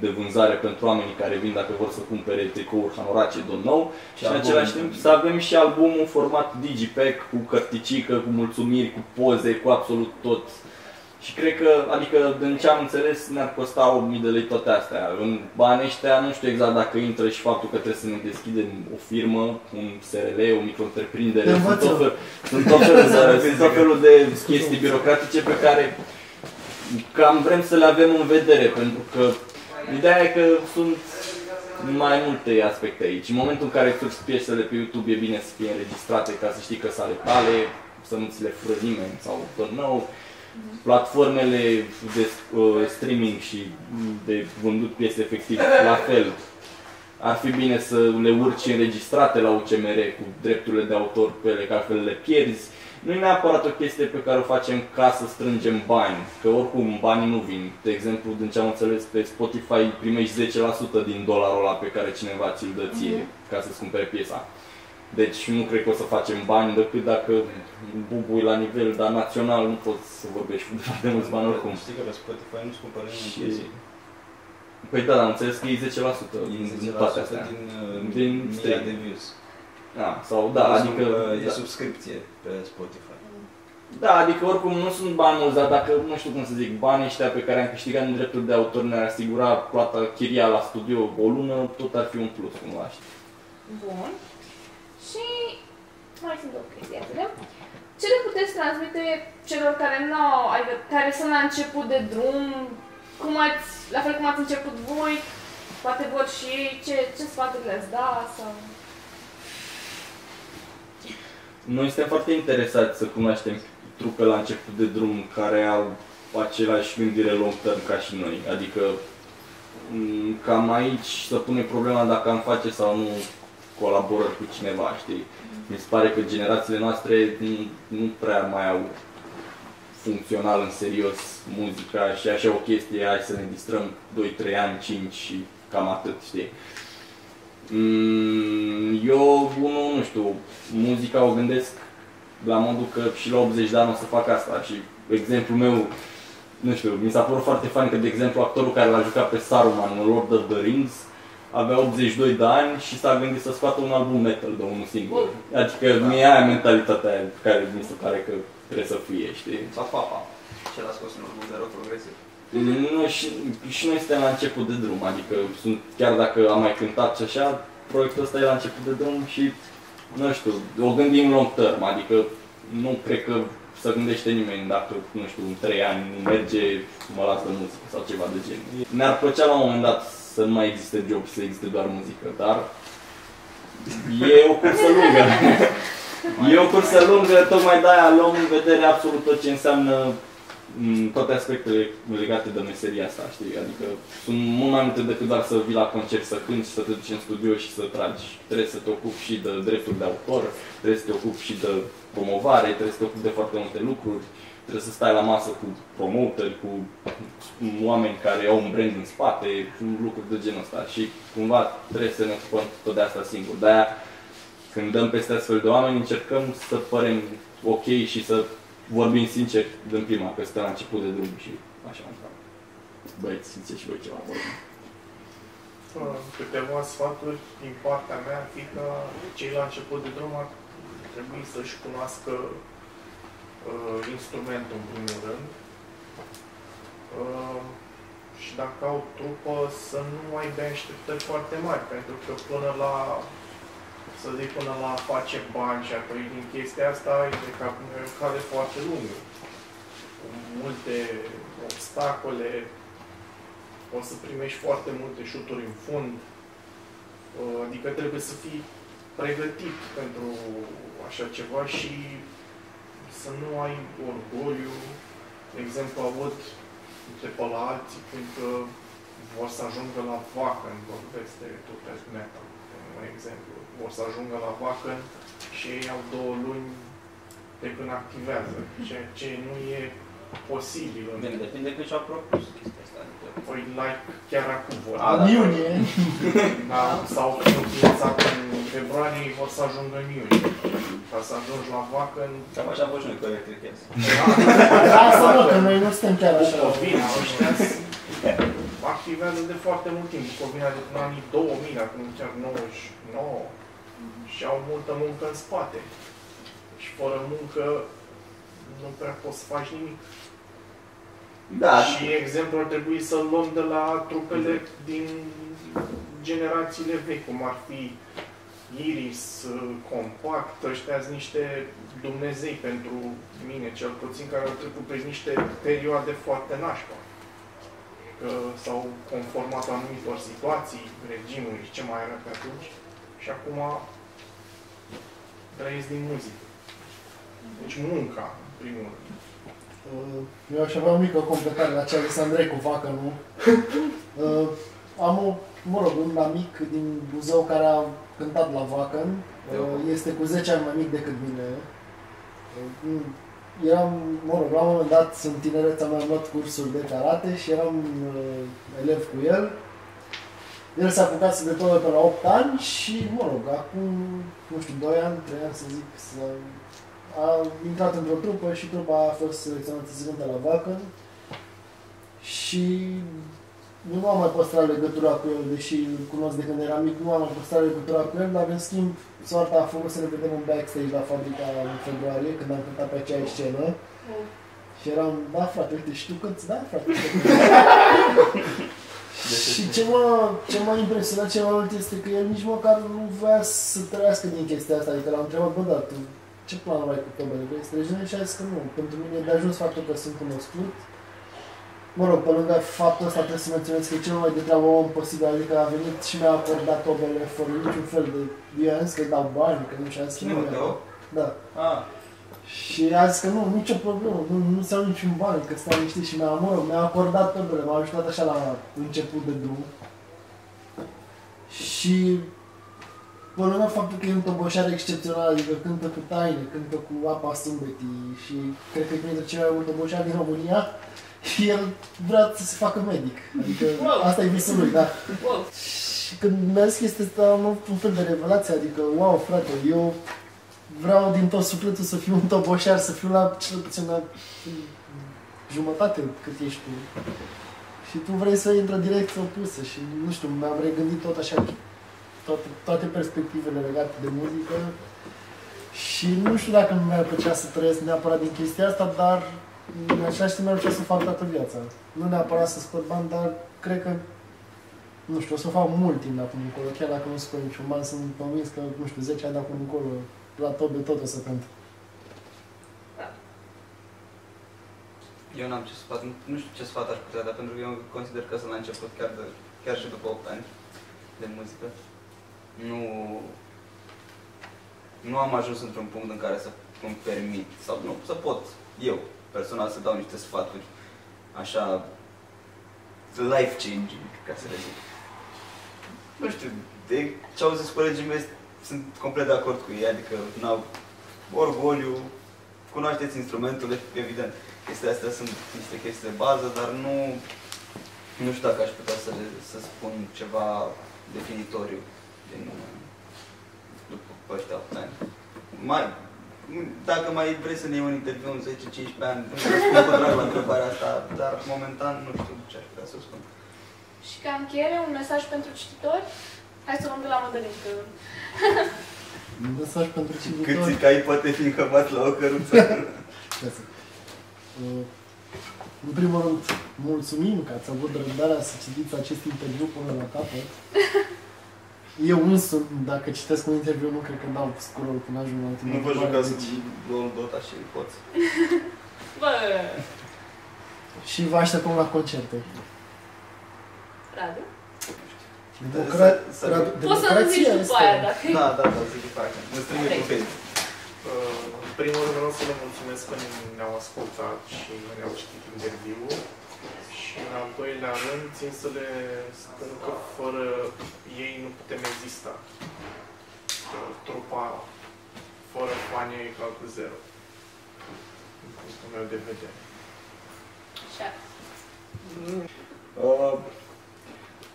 de vânzare pentru oamenii care vin dacă vor să cumpere tricouri hanorace, don't know. Și în același timp să avem și albumul în format digipack, cu cărticică, cu mulțumiri, cu poze, cu absolut tot. Și cred că, adică, din ce am înțeles, ne-ar costa 8.000 de lei toate astea. În banii ăștia, nu știu exact dacă intră și faptul că trebuie să ne deschidem o firmă, un SRL, o micro-întreprindere, sunt tot felul de chestii birocratice pe care cam vrem să le avem în vedere, pentru că ideea e că sunt mai multe aspecte aici. În momentul în care surți piesele pe YouTube, e bine să fie înregistrate ca să știi că sunt ale tale, să nu ți le fură nimeni sau tot nou. Platformele de streaming și de vândut piese efectiv, la fel. Ar fi bine să le urci înregistrate la UCMR cu drepturile de autor pe ele, că altfel le pierzi. Nu e neapărat o chestie pe care o facem ca să strângem bani, că oricum banii nu vin. De exemplu, din ce am înțeles, pe Spotify primești 10% din dolarul ăla pe care cineva ți-l dă ție ca să-ți cumpere piesa. Deci nu cred că o să facem bani decât dacă bubui la nivel, dar național nu poți să vorbești de mulți bani oricum. Știi că pe Spotify nu-ți cumpără nimeni piese. Păi da, am înțeles că e 10% din toate astea. Din 1000 de views. Da, sau da, adică... E subscripție pe Spotify. Da, adică oricum nu sunt bani mulți, dar dacă, nu știu cum să zic, banii ăștia pe care am câștigat în drepturi de autor ne-ar asigura plata chiria la studio o lună, tot ar fi un plus, cumva, știi. Bun. Și mai sunt două chestii, atâta. Ce le puteți transmite celor care nu au, adică care sunt la început de drum, cum ați, la fel cum ați început voi, poate vor și ei, ce sfaturi le-ați da sau... Noi suntem foarte interesați să cunoaștem trupe la început de drum care au același gândire long term ca și noi. Adică cam aici se pune problema dacă am face sau nu colaborări cu cineva, știi? Mi se pare că generațiile noastre nu prea mai au funcțional în serios muzica și așa o chestie, hai să ne distrăm 2-3 ani, 5 și cam atât, știi? Eu, nu știu, muzica o gândesc la modul că și la 80 de ani o să fac asta și exemplul meu, nu știu, mi s-a părut foarte fain că, de exemplu, actorul care l-a jucat pe Saruman în Lord of the Rings avea 82 de ani și s-a gândit să scoată un album metal de unul singur. Adică mi-e aia mentalitatea aia care mi se pare că trebuie să fie, știi? Sau Papa, ce l-a scos un album de rock progresiv. Nu, și noi suntem la început de drum, adică sunt, chiar dacă am mai cântat și așa, proiectul ăsta e la început de drum și, nu știu, o gândim long term, adică nu cred că se gândește nimeni dacă, nu știu, în 3 ani nu merge, mă lasă muzică sau ceva de genul. Ne-ar plăcea la un moment dat să nu mai existe job, să existe doar muzică, dar e o cursă lungă. E o cursă lungă, tocmai de-aia luăm în vedere absolut tot ce înseamnă toate aspectele legate de meseria asta, știi? Adică sunt mult mai multe decât doar să vii la concert, să cânti, să te duci în studio și să tragi. Trebuie să te ocupi și de drepturi de autor, trebuie să te ocupi și de promovare, trebuie să te ocupi de foarte multe lucruri, trebuie să stai la masă cu promoteri, cu oameni care au un brand în spate, cu lucruri de genul ăsta și cumva trebuie să ne ocupăm tot de asta singur. De-aia când dăm peste astfel de oameni încercăm să părem ok și să vorbim sincer din prima, că suntem la început de drum și așa mai departe. Băieți, simțiți și voi ceva vorbim. Câteva sfaturi din partea mea ar fi că cei la început de drum ar trebui să-și cunoască instrumentul în primul rând și dacă au trupă să nu mai dea așteptări foarte mari, pentru că până la a face bani și a trăi din chestia asta, e ca o cale foarte lungă, cu multe obstacole, o să primești foarte multe șuturi în fund, adică trebuie să fii pregătit pentru așa ceva și să nu ai orgoliu. De exemplu, a avut de pe la alții când vor să ajungă la Wacken, vorbesc de turcesc metal, un exemplu. Vor să ajungă la Wacken și ei au 2 luni de când activează, ceea ce nu e posibil. Bine, depinde cât și-au propus chestia asta. Păi, like, chiar acum vor. În iunie! Da, sau în februarie vor să ajungă în iunie. Ca să ajungi la Wacken... Cam așa vor și noi, corect, cred. Lasă, mă, că noi nu suntem chiar așa. Bucovina, ăștia activează de foarte mult timp. Bucovina de până anii 2000, acum chiar 99. Și au multă muncă în spate. Și fără muncă nu prea poți să faci nimic. Da. Și exemplu ar trebui să-l luăm de la trupele din generațiile vechi, cum ar fi Iris, Compact, ăștia sunt niște Dumnezei pentru mine, cel puțin, care au trecut prin niște perioade foarte nașpa. Că s-au conformat anumitor situații, regimuri, ce mai era pe atunci, și acum trăiesc din muzică. Deci munca, în primul rând. Eu aș avea o mică completare la ce a zis Andrei cu vacă, nu? Am o, mă rog, un amic din Buzău care a cântat la Wacken. Este cu 10 ani mai mic decât mine. Eram, mă rog, la un moment dat, în tinerețea mea, am luat cursul de karate și eram elev cu el. El s-a apucat să detonă pe la 8 ani și, mă rog, acum, nu știu, 2 ani, 3 ani să zic, a intrat într-o trupă și trupa a fost selecționată să cânte la Wacken. Și nu am mai păstrat legătura cu el, deși îl cunosc de când eram mic, nu am mai păstrat legătura cu el, dar în schimb, soarta a făcut să ne vedem în backstage la fabrica în februarie, când am cântat pe aceeași scenă. Și eram, da frate, uite, și tu cânti? Da frate, Și ce m-a impresionat cel mai mult este că el nici măcar nu voia să trăiască din chestia asta, adică l-am întrebat, bă, da, tu ce planul ai cu tobele? Vrei să treci? Și a zis că nu, pentru mine e de ajuns faptul că sunt cunoscut. Mă rog, pe lângă faptul ăsta trebuie să menționez că e cel mai de treabă om posibil, adică a venit și mi-a acordat tobele fără niciun fel de... Eu i-am zis că dau bani, că nu și-am zis că da. Și a zis că nu, nicio problemă, nu-ți iau niciun bani, că stai liniștit și mi-a acordat tobele, m-a ajutat așa la început de drum. Și... Pe lângă faptul că e un toboșar excepțional, adică cântă cu taine, cântă cu apa sâmbetii și cred că e printre cei mai mult toboșari din România. Și el vrea să se facă medic, adică asta e visul lui, da. Și când mi-a zis chestia asta, am avut un fel de revelație, adică, wow, frate, eu vreau din tot sufletul să fiu un toboșar, să fiu la cel puțin la jumătate cât ești tu. Și tu vrei să intri în direcția opusă și, nu știu, mi-am regândit tot așa, toate perspectivele legate de muzică. Și nu știu dacă nu mi-ar plăcea să trăiesc neapărat din chestia asta, dar în același timp, ce o să fac toată viața. Nu neapărat să scot bani, dar cred că, nu știu, o să fac mult timp acum încolo. Chiar dacă nu scot niciun bani, sunt convins că, nu știu, 10 ani acum încolo, la tobe tot o să cânt. Eu n-am ce sfat, nu știu ce sfat aș putea, dar pentru că eu consider că sunt la început, chiar și după 8 ani de muzică. Nu am ajuns într-un punct în care să îmi permit, sau nu, să pot eu personal să dau niște sfaturi, așa, life-changing, ca să le zic. Nu știu, de ce au zis colegii mei, sunt complet de acord cu ei, adică n-au orgoliu, cunoașteți instrumentul, evident. Chestia astea sunt niște chestii de bază, dar nu știu dacă aș putea să spun ceva definitoriu după ăștia 8 ani. Dacă mai vrei să ne iei un interviu în 10-15 ani, nu știu că drag la întrebarea asta, dar momentan nu știu ce aș putea să spun. Și ca încheiere, un mesaj pentru cititori? Hai să luăm de la Mădălin, că... Un mesaj pentru cititori? Cât zic ai poate fi încăpat la o căruță. În primul rând, mulțumim că ați avut răbdarea să citiți acest interviu până la capăt. Eu însumi, dacă citesc un interviu, nu cred că dau scroll până ajung la ultima. Nu vă jucați în Dota și îl poți. Bă! Și vă așteptăm la concerte. Radu? Poți să nu zici după aia, dacă e... Da, zic după aia. Mă strâng cu Facebook. În primul rând vreau să le mulțumesc că ne-au ascultat și ne-au citit interviul. Și în al doilea rând țin să le spun că fără ei nu putem exista. Trupa fără fani e egal cu zero. În punctul meu de vedere. Așa.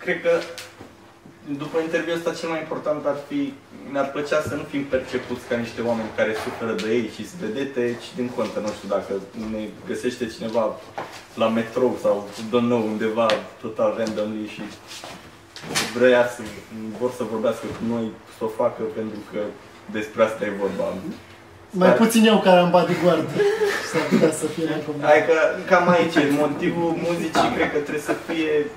Cred că după interviul ăsta cel mai important ar fi, ne-ar plăcea să nu fim percepuți ca niște oameni care suferă de ei și vedete, ci din contă, nu știu, dacă ne găsește cineva la metrou sau undeva total randomly și vrea să, vor să vorbească cu noi, să o facă, pentru că despre asta e vorba. Mai puțin eu care am bodyguard s-ar putea să fie recomandat. Hai că cam aici e motivul muzicii, cred că trebuie să fie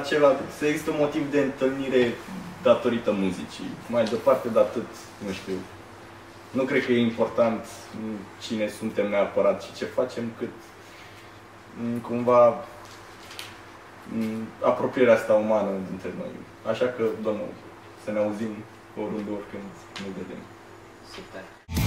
acela, să există un motiv de întâlnire datorită muzicii. Mai departe de atât, nu știu. Nu cred că e important cine suntem neapărat și ce facem, cât cumva apropierea asta umană dintre noi. Așa că, domnule, să ne auzim oriunde, oricând ne vedem. Super!